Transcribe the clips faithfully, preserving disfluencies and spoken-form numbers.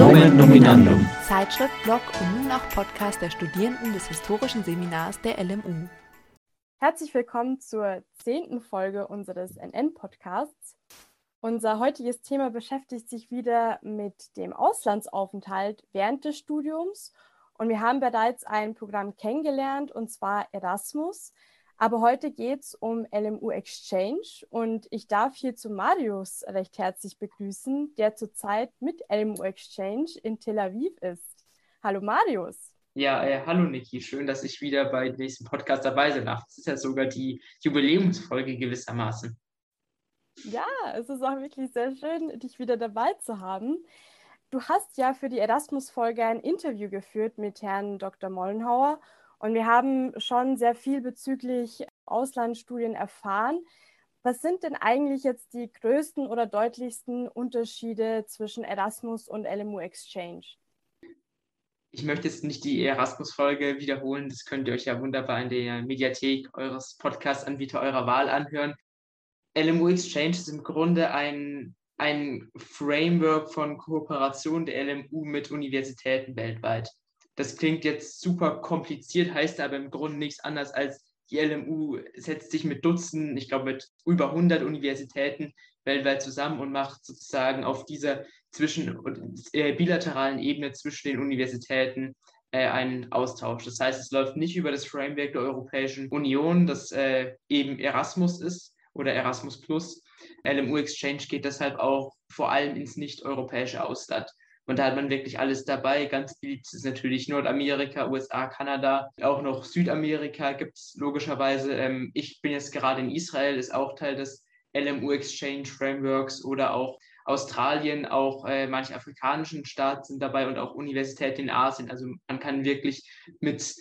Nomen Nominandum. Zeitschrift, Blog und nun auch Podcast der Studierenden des historischen Seminars der L M U. Herzlich willkommen zur zehnten Folge unseres N N-Podcasts. Unser heutiges Thema beschäftigt sich wieder mit dem Auslandsaufenthalt während des Studiums. Und wir haben bereits ein Programm kennengelernt, und zwar Erasmus. Aber heute geht es um L M U-Exchange und ich darf hierzu Marius recht herzlich begrüßen, der zurzeit mit L M U-Exchange in Tel Aviv ist. Hallo Marius. Ja, äh, hallo Niki, schön, dass ich wieder bei dem nächsten Podcast dabei sein darf. Das ist ja sogar die Jubiläumsfolge gewissermaßen. Ja, es ist auch wirklich sehr schön, dich wieder dabei zu haben. Du hast ja für die Erasmus-Folge ein Interview geführt mit Herrn Doktor Mollenhauer. Und wir haben schon sehr viel bezüglich Auslandsstudien erfahren. Was sind denn eigentlich jetzt die größten oder deutlichsten Unterschiede zwischen Erasmus und L M U-Exchange? Ich möchte jetzt nicht die Erasmus-Folge wiederholen. Das könnt ihr euch ja wunderbar in der Mediathek eures Podcast-Anbieter eurer Wahl anhören. L M U-Exchange ist im Grunde ein, ein Framework von Kooperation der L M U mit Universitäten weltweit. Das klingt jetzt super kompliziert, heißt aber im Grunde nichts anderes als die L M U setzt sich mit Dutzenden, ich glaube mit über hundert Universitäten weltweit zusammen und macht sozusagen auf dieser zwischen äh, bilateralen Ebene zwischen den Universitäten äh, einen Austausch. Das heißt, es läuft nicht über das Framework der Europäischen Union, das äh, eben Erasmus ist oder Erasmus Plus. L M U-Exchange geht deshalb auch vor allem ins nicht-europäische Ausland. Und da hat man wirklich alles dabei. Ganz beliebt ist natürlich Nordamerika, U S A, Kanada, auch noch Südamerika gibt es logischerweise. Ähm, ich bin jetzt gerade in Israel, ist auch Teil des L M U-Exchange-Frameworks oder auch Australien, auch äh, manche afrikanischen Staaten sind dabei und auch Universitäten in Asien. Also man kann wirklich mit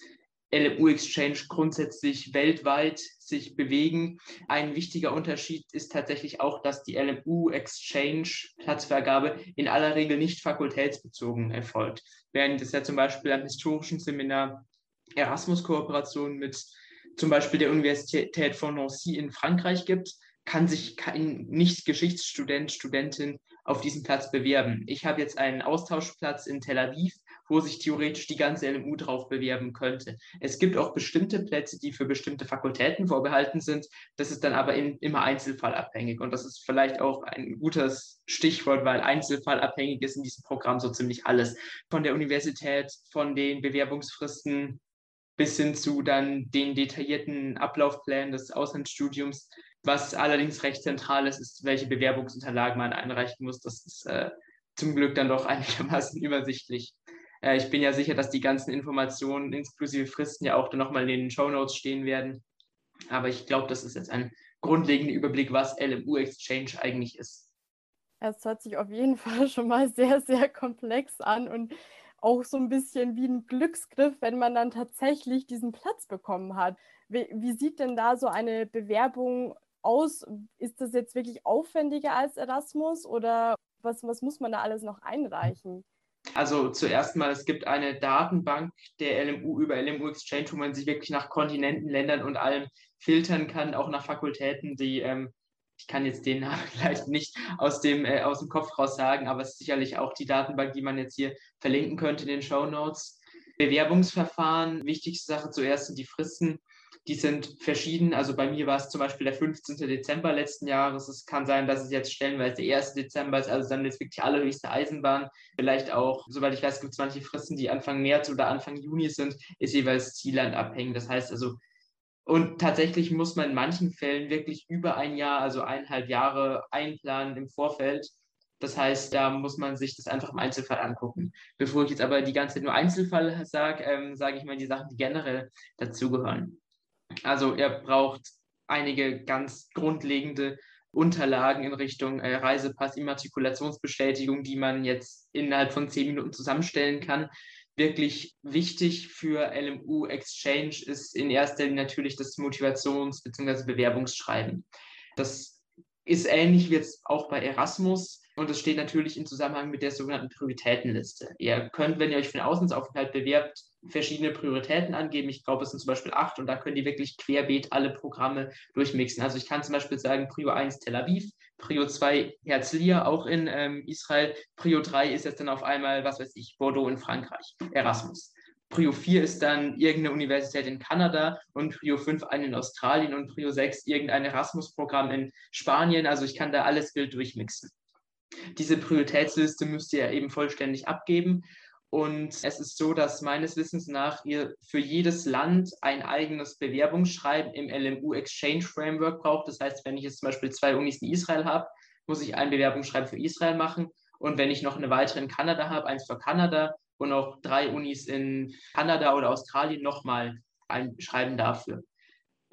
L M U-Exchange grundsätzlich weltweit sich bewegen. Ein wichtiger Unterschied ist tatsächlich auch, dass die L M U-Exchange-Platzvergabe in aller Regel nicht fakultätsbezogen erfolgt. Während es ja zum Beispiel am historischen Seminar Erasmus-Kooperationen mit zum Beispiel der Universität von Nancy in Frankreich gibt, kann sich kein Nicht-Geschichtsstudent, Studentin auf diesen Platz bewerben. Ich habe jetzt einen Austauschplatz in Tel Aviv, wo sich theoretisch die ganze L M U drauf bewerben könnte. Es gibt auch bestimmte Plätze, die für bestimmte Fakultäten vorbehalten sind. Das ist dann aber in, immer einzelfallabhängig. Und das ist vielleicht auch ein gutes Stichwort, weil einzelfallabhängig ist in diesem Programm so ziemlich alles. Von der Universität, von den Bewerbungsfristen bis hin zu dann den detaillierten Ablaufplänen des Auslandsstudiums. Was allerdings recht zentral ist, ist, welche Bewerbungsunterlagen man einreichen muss. Das ist äh, zum Glück dann doch einigermaßen übersichtlich. Ich bin ja sicher, dass die ganzen Informationen inklusive Fristen ja auch dann nochmal in den Shownotes stehen werden. Aber ich glaube, das ist jetzt ein grundlegender Überblick, was L M U-Exchange eigentlich ist. Es hört sich auf jeden Fall schon mal sehr, sehr komplex an und auch so ein bisschen wie ein Glücksgriff, wenn man dann tatsächlich diesen Platz bekommen hat. Wie, wie sieht denn da so eine Bewerbung aus? Ist das jetzt wirklich aufwendiger als Erasmus oder was, was muss man da alles noch einreichen? Also zuerst mal, es gibt eine Datenbank der L M U über L M U-Exchange, wo man sich wirklich nach Kontinenten, Ländern und allem filtern kann, auch nach Fakultäten, die, ähm, ich kann jetzt den Namen vielleicht nicht aus dem, äh, aus dem Kopf raus sagen, aber es ist sicherlich auch die Datenbank, die man jetzt hier verlinken könnte in den Shownotes. Bewerbungsverfahren, wichtigste Sache zuerst sind die Fristen. Die sind verschieden, also bei mir war es zum Beispiel der fünfzehnten Dezember letzten Jahres. Es kann sein, dass es jetzt stellenweise der erste Dezember ist, also dann ist wirklich allerhöchste Eisenbahn. Vielleicht auch, soweit ich weiß, gibt es manche Fristen, die Anfang März oder Anfang Juni sind, ist jeweils Zielland abhängig. Das heißt also, und tatsächlich muss man in manchen Fällen wirklich über ein Jahr, also eineinhalb Jahre einplanen im Vorfeld. Das heißt, da muss man sich das einfach im Einzelfall angucken. Bevor ich jetzt aber die ganze Zeit nur Einzelfall sage, ähm, sage ich mal die Sachen, die generell dazugehören. Also ihr braucht einige ganz grundlegende Unterlagen in Richtung äh, Reisepass, Immatrikulationsbestätigung, die man jetzt innerhalb von zehn Minuten zusammenstellen kann. Wirklich wichtig für L M U-Exchange ist in erster Linie natürlich das Motivations- bzw. Bewerbungsschreiben. Das ist ähnlich wie jetzt auch bei Erasmus und das steht natürlich im Zusammenhang mit der sogenannten Prioritätenliste. Ihr könnt, wenn ihr euch für den Auslandsaufenthalt bewerbt, verschiedene Prioritäten angeben. Ich glaube, es sind zum Beispiel acht und da können die wirklich querbeet alle Programme durchmixen. Also ich kann zum Beispiel sagen, Prio eins Tel Aviv, Prio zwei Herzliya, auch in ähm, Israel. Prio drei ist jetzt dann auf einmal, was weiß ich, Bordeaux in Frankreich, Erasmus. Prio vier ist dann irgendeine Universität in Kanada und Prio fünf eine in Australien und Prio sechs irgendein Erasmus-Programm in Spanien. Also ich kann da alles wild durchmixen. Diese Prioritätsliste müsst ihr eben vollständig abgeben. Und es ist so, dass meines Wissens nach ihr für jedes Land ein eigenes Bewerbungsschreiben im L M U-Exchange-Framework braucht. Das heißt, wenn ich jetzt zum Beispiel zwei Unis in Israel habe, muss ich ein Bewerbungsschreiben für Israel machen. Und wenn ich noch eine weitere in Kanada habe, eins für Kanada und auch drei Unis in Kanada oder Australien, nochmal ein Schreiben dafür.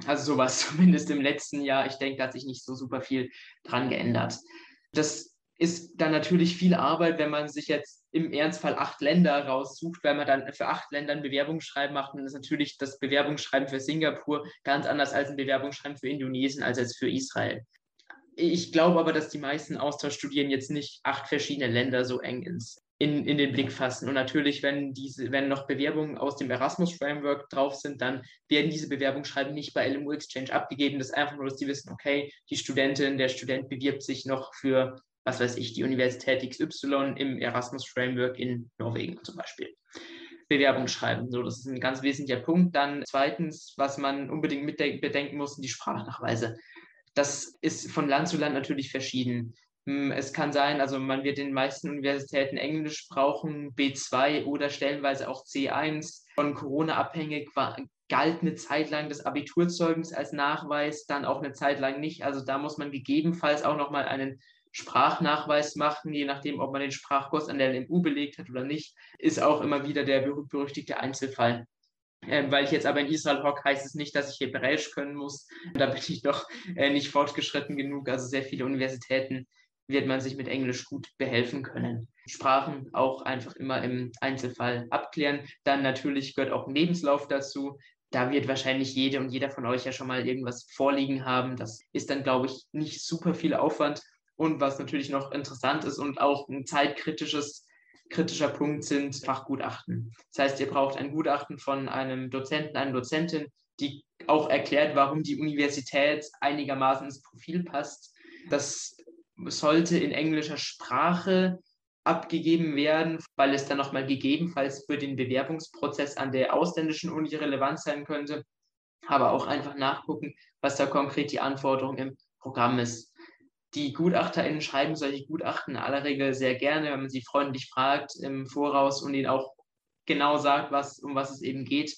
Also sowas zumindest im letzten Jahr. Ich denke, da hat sich nicht so super viel dran geändert. Das ist dann natürlich viel Arbeit, wenn man sich jetzt im Ernstfall acht Länder raussucht, weil man dann für acht Länder ein Bewerbungsschreiben macht. Und das ist natürlich das Bewerbungsschreiben für Singapur ganz anders als ein Bewerbungsschreiben für Indonesien als jetzt für Israel. Ich glaube aber, dass die meisten Austauschstudierenden jetzt nicht acht verschiedene Länder so eng ins, in, in den Blick fassen. Und natürlich, wenn, diese, wenn noch Bewerbungen aus dem Erasmus-Framework drauf sind, dann werden diese Bewerbungsschreiben nicht bei L M U-Exchange abgegeben. Das ist einfach nur, dass die wissen, okay, die Studentin, der Student bewirbt sich noch für was weiß ich, die Universität X Y im Erasmus-Framework in Norwegen zum Beispiel. Bewerbung schreiben, so, das ist ein ganz wesentlicher Punkt. Dann zweitens, was man unbedingt mitdenken, bedenken muss, sind die Sprachnachweise. Das ist von Land zu Land natürlich verschieden. Es kann sein, also man wird in den meisten Universitäten Englisch brauchen, B zwei oder stellenweise auch C eins. Von Corona abhängig war, galt eine Zeit lang das Abiturzeugnis als Nachweis, dann auch eine Zeit lang nicht. Also da muss man gegebenenfalls auch nochmal einen Sprachnachweis machen, je nachdem, ob man den Sprachkurs an der L M U belegt hat oder nicht, ist auch immer wieder der berüchtigte Einzelfall. Ähm, weil ich jetzt aber in Israel hocke, heißt es nicht, dass ich Hebräisch können muss. Da bin ich doch äh, nicht fortgeschritten genug. Also sehr viele Universitäten wird man sich mit Englisch gut behelfen können. Sprachen auch einfach immer im Einzelfall abklären. Dann natürlich gehört auch ein Lebenslauf dazu. Da wird wahrscheinlich jede und jeder von euch ja schon mal irgendwas vorliegen haben. Das ist dann, glaube ich, nicht super viel Aufwand. Und was natürlich noch interessant ist und auch ein zeitkritisches, kritischer Punkt sind Fachgutachten. Das heißt, ihr braucht ein Gutachten von einem Dozenten, einer Dozentin, die auch erklärt, warum die Universität einigermaßen ins Profil passt. Das sollte in englischer Sprache abgegeben werden, weil es dann nochmal gegebenenfalls für den Bewerbungsprozess an der ausländischen Uni relevant sein könnte. Aber auch einfach nachgucken, was da konkret die Anforderung im Programm ist. Die GutachterInnen schreiben solche Gutachten in aller Regel sehr gerne, wenn man sie freundlich fragt im Voraus und ihnen auch genau sagt, was, um was es eben geht.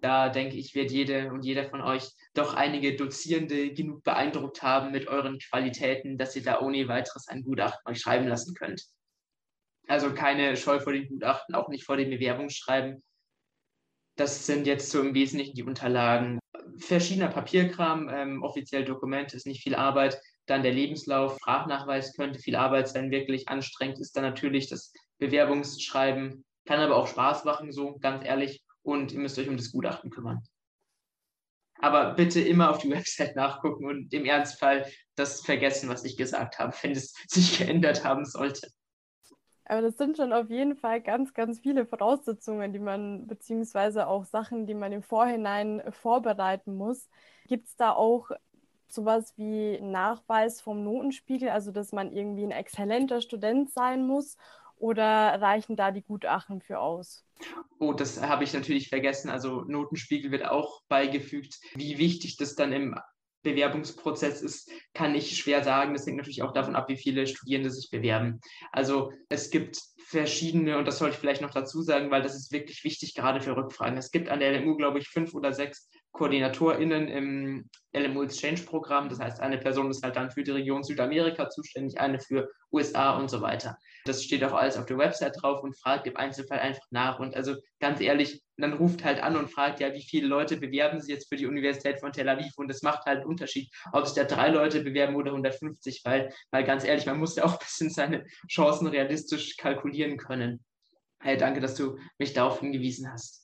Da denke ich, wird jede und jeder von euch doch einige Dozierende genug beeindruckt haben mit euren Qualitäten, dass ihr da ohne weiteres ein Gutachten euch schreiben lassen könnt. Also keine Scheu vor den Gutachten, auch nicht vor dem Bewerbungsschreiben. Das sind jetzt so im Wesentlichen die Unterlagen. Verschiedener Papierkram, ähm, offiziell Dokumente, ist nicht viel Arbeit. Dann der Lebenslauf, Sprachnachweis könnte viel Arbeit sein, wirklich anstrengend ist dann natürlich das Bewerbungsschreiben, kann aber auch Spaß machen, so ganz ehrlich, und ihr müsst euch um das Gutachten kümmern. Aber bitte immer auf die Website nachgucken und im Ernstfall das vergessen, was ich gesagt habe, wenn es sich geändert haben sollte. Aber das sind schon auf jeden Fall ganz, ganz viele Voraussetzungen, die man, beziehungsweise auch Sachen, die man im Vorhinein vorbereiten muss. Gibt es da auch sowas wie Nachweis vom Notenspiegel, also dass man irgendwie ein exzellenter Student sein muss, oder reichen da die Gutachten für aus? Oh, das habe ich natürlich vergessen. Also Notenspiegel wird auch beigefügt. Wie wichtig das dann im Bewerbungsprozess ist, kann ich schwer sagen. Das hängt natürlich auch davon ab, wie viele Studierende sich bewerben. Also es gibt verschiedene, und das sollte ich vielleicht noch dazu sagen, weil das ist wirklich wichtig, gerade für Rückfragen. Es gibt an der L M U, glaube ich, fünf oder sechs KoordinatorInnen im L M U-Exchange-Programm. Das heißt, eine Person ist halt dann für die Region Südamerika zuständig, eine für U S A und so weiter. Das steht auch alles auf der Website drauf und fragt im Einzelfall einfach nach. Und also ganz ehrlich, dann ruft halt an und fragt, ja, wie viele Leute bewerben sich jetzt für die Universität von Tel Aviv? Und das macht halt einen Unterschied, ob sich da drei Leute bewerben oder hundertfünfzig, weil, weil ganz ehrlich, man muss ja auch ein bisschen seine Chancen realistisch kalkulieren können. Hey, danke, dass du mich darauf hingewiesen hast.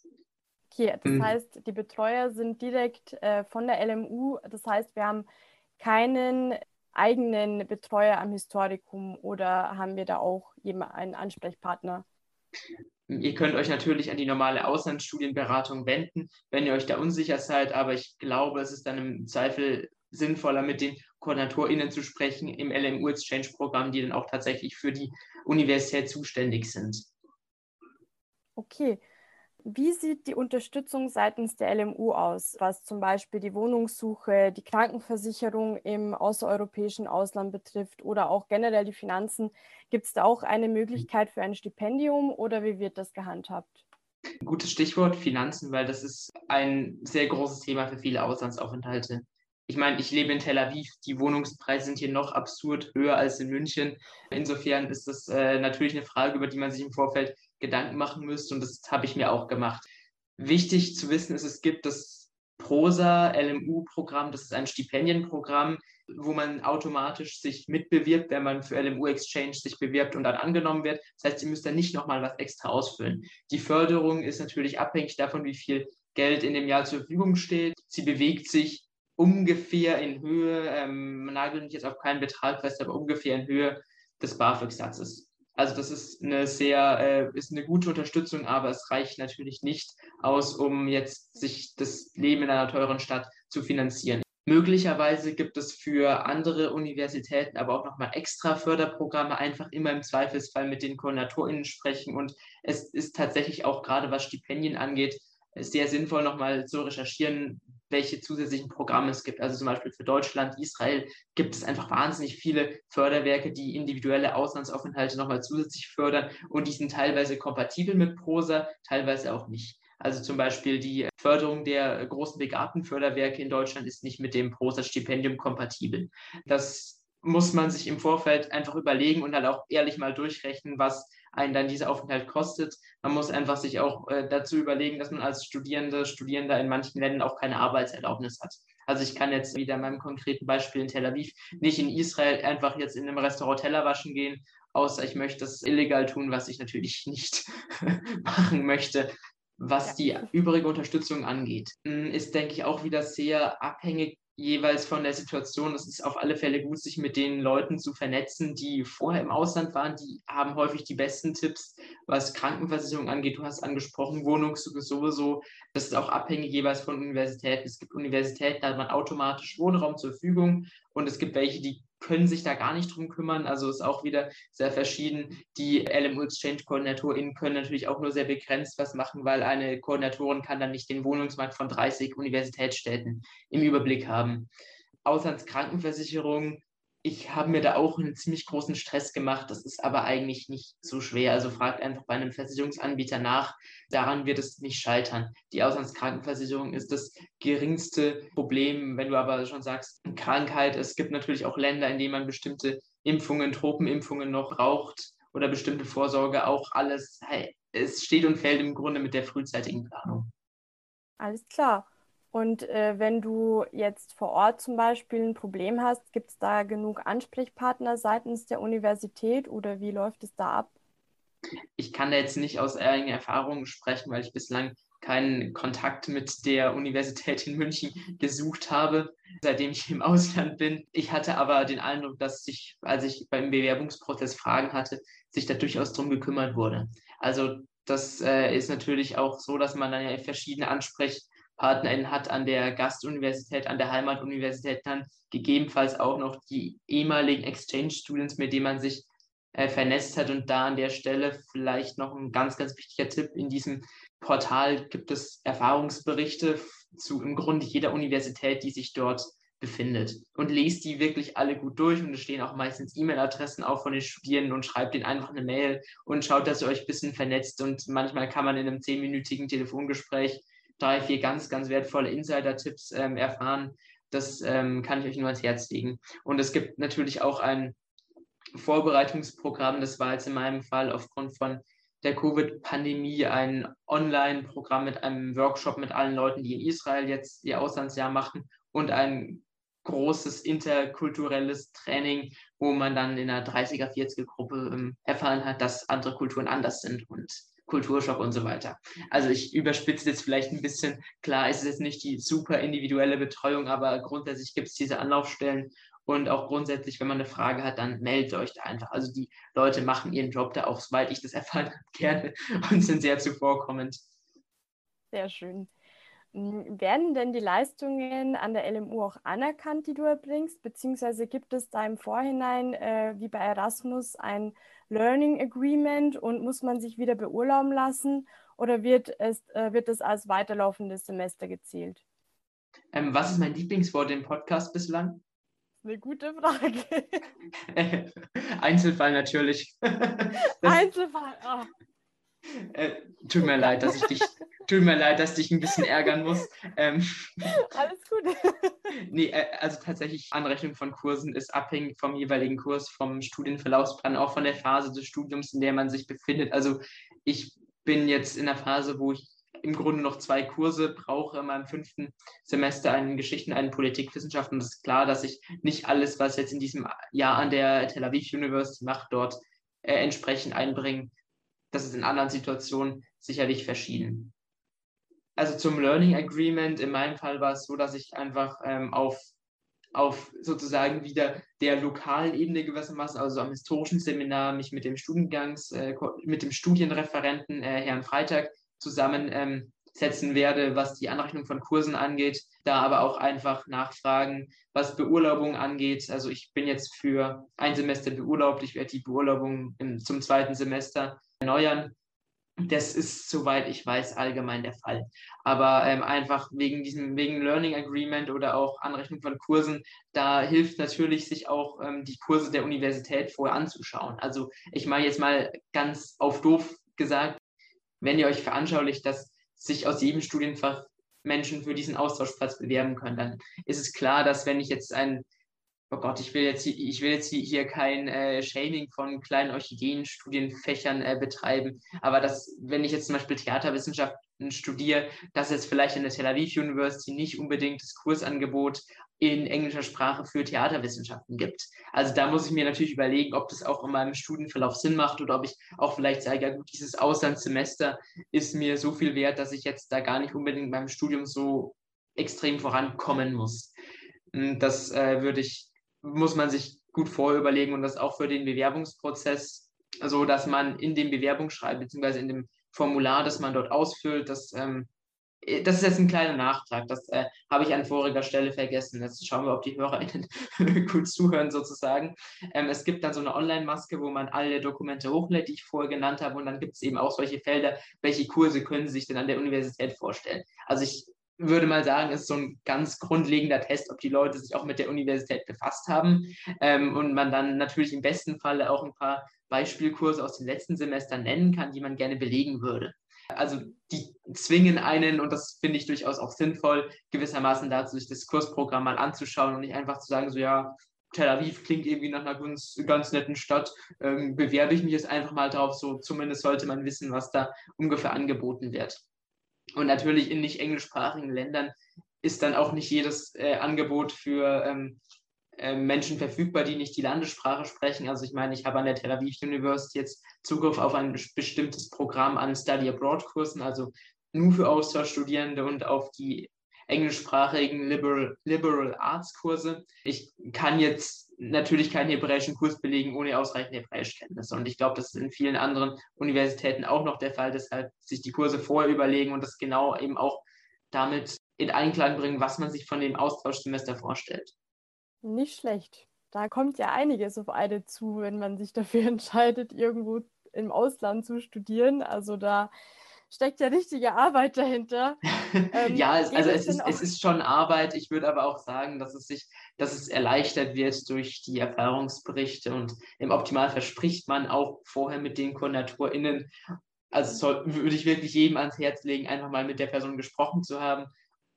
Okay, das heißt, die Betreuer sind direkt äh, von der L M U, das heißt, wir haben keinen eigenen Betreuer am Historikum, oder haben wir da auch jemanden, einen Ansprechpartner? Ihr könnt euch natürlich an die normale Auslandsstudienberatung wenden, wenn ihr euch da unsicher seid, aber ich glaube, es ist dann im Zweifel sinnvoller, mit den KoordinatorInnen zu sprechen im L M U-Exchange-Programm, die dann auch tatsächlich für die Universität zuständig sind. Okay. Wie sieht die Unterstützung seitens der L M U aus, was zum Beispiel die Wohnungssuche, die Krankenversicherung im außereuropäischen Ausland betrifft oder auch generell die Finanzen? Gibt es da auch eine Möglichkeit für ein Stipendium oder wie wird das gehandhabt? Gutes Stichwort Finanzen, weil das ist ein sehr großes Thema für viele Auslandsaufenthalte. Ich meine, ich lebe in Tel Aviv, die Wohnungspreise sind hier noch absurd höher als in München. Insofern ist das äh, natürlich eine Frage, über die man sich im Vorfeld Gedanken machen müsste und das habe ich mir auch gemacht. Wichtig zu wissen ist, es gibt das PROSA-L M U-Programm, das ist ein Stipendienprogramm, wo man automatisch sich mitbewirbt, wenn man für L M U-Exchange sich bewirbt und dann angenommen wird. Das heißt, ihr müsst dann nicht nochmal was extra ausfüllen. Die Förderung ist natürlich abhängig davon, wie viel Geld in dem Jahr zur Verfügung steht. Sie bewegt sich ungefähr in Höhe, ähm, man nagelt mich jetzt auf keinen Betrag fest, aber ungefähr in Höhe des BAföG-Satzes. Also das ist eine sehr, äh, ist eine gute Unterstützung, aber es reicht natürlich nicht aus, um jetzt sich das Leben in einer teuren Stadt zu finanzieren. Möglicherweise gibt es für andere Universitäten aber auch nochmal extra Förderprogramme, einfach immer im Zweifelsfall mit den KoordinatorInnen sprechen und es ist tatsächlich auch gerade, was Stipendien angeht, sehr sinnvoll, nochmal zu recherchieren, welche zusätzlichen Programme es gibt. Also zum Beispiel für Deutschland, Israel gibt es einfach wahnsinnig viele Förderwerke, die individuelle Auslandsaufenthalte nochmal zusätzlich fördern und die sind teilweise kompatibel mit PROSA, teilweise auch nicht. Also zum Beispiel die Förderung der großen Begabtenförderwerke in Deutschland ist nicht mit dem PROSA-Stipendium kompatibel. Das muss man sich im Vorfeld einfach überlegen und halt auch ehrlich mal durchrechnen, was einen dann dieser Aufenthalt kostet. Man muss einfach sich auch äh, dazu überlegen, dass man als Studierende, Studierender in manchen Ländern auch keine Arbeitserlaubnis hat. Also ich kann jetzt wieder in meinem konkreten Beispiel in Tel Aviv nicht in Israel einfach jetzt in einem Restaurant Teller waschen gehen, außer ich möchte das illegal tun, was ich natürlich nicht machen möchte. Was die übrige Unterstützung angeht, ist, denke ich, auch wieder sehr abhängig jeweils von der Situation. Es ist auf alle Fälle gut, sich mit den Leuten zu vernetzen, die vorher im Ausland waren. Die haben häufig die besten Tipps, was Krankenversicherung angeht. Du hast angesprochen, Wohnung sowieso. Das ist auch abhängig jeweils von Universitäten. Es gibt Universitäten, da hat man automatisch Wohnraum zur Verfügung und es gibt welche, die können sich da gar nicht drum kümmern. Also ist auch wieder sehr verschieden. Die L M U-Exchange-KoordinatorInnen können natürlich auch nur sehr begrenzt was machen, weil eine Koordinatorin kann dann nicht den Wohnungsmarkt von dreißig Universitätsstädten im Überblick haben. Auslandskrankenversicherung, ich habe mir da auch einen ziemlich großen Stress gemacht. Das ist aber eigentlich nicht so schwer. Also fragt einfach bei einem Versicherungsanbieter nach. Daran wird es nicht scheitern. Die Auslandskrankenversicherung ist das geringste Problem. Wenn du aber schon sagst, Krankheit, es gibt natürlich auch Länder, in denen man bestimmte Impfungen, Tropenimpfungen noch braucht oder bestimmte Vorsorge, auch alles. Es steht und fällt im Grunde mit der frühzeitigen Planung. Alles klar. Und äh, wenn du jetzt vor Ort zum Beispiel ein Problem hast, gibt es da genug Ansprechpartner seitens der Universität oder wie läuft es da ab? Ich kann da jetzt nicht aus eigenen Erfahrungen sprechen, weil ich bislang keinen Kontakt mit der Universität in München gesucht habe, seitdem ich im Ausland bin. Ich hatte aber den Eindruck, dass sich, als ich beim Bewerbungsprozess Fragen hatte, sich da durchaus drum gekümmert wurde. Also das äh, ist natürlich auch so, dass man dann ja verschiedene Ansprechpartner PartnerInnen hat an der Gastuniversität, an der Heimatuniversität, dann gegebenenfalls auch noch die ehemaligen Exchange-Students, mit denen man sich äh, vernetzt hat. Und da an der Stelle vielleicht noch ein ganz, ganz wichtiger Tipp. In diesem Portal gibt es Erfahrungsberichte zu im Grunde jeder Universität, die sich dort befindet. Und lest die wirklich alle gut durch. Und es stehen auch meistens E-Mail-Adressen auch von den Studierenden und schreibt denen einfach eine Mail und schaut, dass ihr euch ein bisschen vernetzt. Und manchmal kann man in einem zehnminütigen Telefongespräch drei, vier ganz, ganz wertvolle Insider-Tipps ähm, erfahren. Das ähm, kann ich euch nur ans Herz legen. Und es gibt natürlich auch ein Vorbereitungsprogramm. Das war jetzt in meinem Fall aufgrund von der Covid-Pandemie ein Online-Programm mit einem Workshop mit allen Leuten, die in Israel jetzt ihr Auslandsjahr machen und ein großes interkulturelles Training, wo man dann in einer dreißiger, vierziger Gruppe ähm, erfahren hat, dass andere Kulturen anders sind und Kulturschock und so weiter. Also ich überspitze jetzt vielleicht ein bisschen. Klar ist es jetzt nicht die super individuelle Betreuung, aber grundsätzlich gibt es diese Anlaufstellen und auch grundsätzlich, wenn man eine Frage hat, dann meldet euch da einfach. Also die Leute machen ihren Job da auch, soweit ich das erfahren habe, gerne und sind sehr zuvorkommend. Sehr schön. Werden denn die Leistungen an der L M U auch anerkannt, die du erbringst? Beziehungsweise gibt es da im Vorhinein, äh, wie bei Erasmus, ein Learning Agreement und muss man sich wieder beurlauben lassen? Oder wird es, äh, wird es als weiterlaufendes Semester gezählt? Ähm, was ist mein Lieblingswort im Podcast bislang? Eine gute Frage. Einzelfall natürlich. Einzelfall, ah. Äh, tut mir leid, dass ich dich, tut mir leid, dass ich dich ein bisschen ärgern muss. Ähm, Alles gut. Nee, also tatsächlich, Anrechnung von Kursen ist abhängig vom jeweiligen Kurs, vom Studienverlaufsplan, auch von der Phase des Studiums, in der man sich befindet. Also ich bin jetzt in der Phase, wo ich im Grunde noch zwei Kurse brauche in meinem fünften Semester, einen Geschichten, einen Politikwissenschaften. Und es ist klar, dass ich nicht alles, was jetzt in diesem Jahr an der Tel Aviv University macht, dort äh, entsprechend einbringen. Das ist in anderen Situationen sicherlich verschieden. Also zum Learning Agreement, in meinem Fall war es so, dass ich einfach ähm, auf, auf sozusagen wieder der lokalen Ebene gewissermaßen, also am historischen Seminar, mich mit dem Studiengangs, äh, mit dem Studienreferenten äh, Herrn Freitag zusammensetzen ähm, werde, was die Anrechnung von Kursen angeht, da aber auch einfach nachfragen, was Beurlaubung angeht. Also ich bin jetzt für ein Semester beurlaubt, ich werde die Beurlaubung im, zum zweiten Semester erneuern. Das ist, soweit ich weiß, allgemein der Fall. Aber ähm, einfach wegen diesem wegen Learning Agreement oder auch Anrechnung von Kursen, da hilft natürlich, sich auch ähm, die Kurse der Universität vorher anzuschauen. Also ich meine jetzt mal ganz auf doof gesagt, wenn ihr euch veranschaulicht, dass sich aus jedem Studienfach Menschen für diesen Austauschplatz bewerben können, dann ist es klar, dass wenn ich jetzt ein, oh Gott, ich will jetzt hier, ich will jetzt hier kein äh, Shaming von kleinen Orchideenstudienfächern äh, betreiben, aber dass, wenn ich jetzt zum Beispiel Theaterwissenschaften studiere, dass jetzt vielleicht an der Tel Aviv University nicht unbedingt das Kursangebot in englischer Sprache für Theaterwissenschaften gibt. Also da muss ich mir natürlich überlegen, ob das auch in meinem Studienverlauf Sinn macht oder ob ich auch vielleicht sage, ja gut, dieses Auslandssemester ist mir so viel wert, dass ich jetzt da gar nicht unbedingt beim Studium so extrem vorankommen muss. Das äh, würde ich muss man sich gut vorher überlegen und das auch für den Bewerbungsprozess, so dass man in dem Bewerbungsschreiben beziehungsweise in dem Formular, das man dort ausfüllt, das, ähm, das ist jetzt ein kleiner Nachtrag, das äh, habe ich an voriger Stelle vergessen. Jetzt schauen wir, ob die HörerInnen gut zuhören sozusagen. Ähm, es gibt dann so eine Online-Maske, wo man alle Dokumente hochlädt, die ich vorher genannt habe und dann gibt es eben auch solche Felder, welche Kurse können Sie sich denn an der Universität vorstellen. Also ich würde mal sagen, ist so ein ganz grundlegender Test, ob die Leute sich auch mit der Universität befasst haben ähm, und man dann natürlich im besten Falle auch ein paar Beispielkurse aus den letzten Semestern nennen kann, die man gerne belegen würde. Also die zwingen einen, und das finde ich durchaus auch sinnvoll, gewissermaßen dazu, sich das Kursprogramm mal anzuschauen und nicht einfach zu sagen, so ja, Tel Aviv klingt irgendwie nach einer ganz, ganz netten Stadt, ähm, bewerbe ich mich jetzt einfach mal drauf, so zumindest sollte man wissen, was da ungefähr angeboten wird. Und natürlich in nicht englischsprachigen Ländern ist dann auch nicht jedes äh, Angebot für ähm, äh, Menschen verfügbar, die nicht die Landessprache sprechen. Also ich meine, ich habe an der Tel Aviv University jetzt Zugriff auf ein bestimmtes Programm an Study Abroad Kursen, also nur für Austauschstudierende und auf die englischsprachigen Liberal, Liberal Arts Kurse. Ich kann jetzt natürlich keinen hebräischen Kurs belegen ohne ausreichende Hebräischkenntnisse. Und ich glaube, das ist in vielen anderen Universitäten auch noch der Fall, deshalb sich die Kurse vorher überlegen und das genau eben auch damit in Einklang bringen, was man sich von dem Austauschsemester vorstellt. Nicht schlecht. Da kommt ja einiges auf einen zu, wenn man sich dafür entscheidet, irgendwo im Ausland zu studieren. Also da steckt ja richtige Arbeit dahinter. Ähm, ja, es, also es ist, es ist schon Arbeit. Ich würde aber auch sagen, dass es sich, dass es erleichtert wird durch die Erfahrungsberichte und im Optimal verspricht man auch vorher mit den KoordinatorInnen, also soll, würde ich wirklich jedem ans Herz legen, einfach mal mit der Person gesprochen zu haben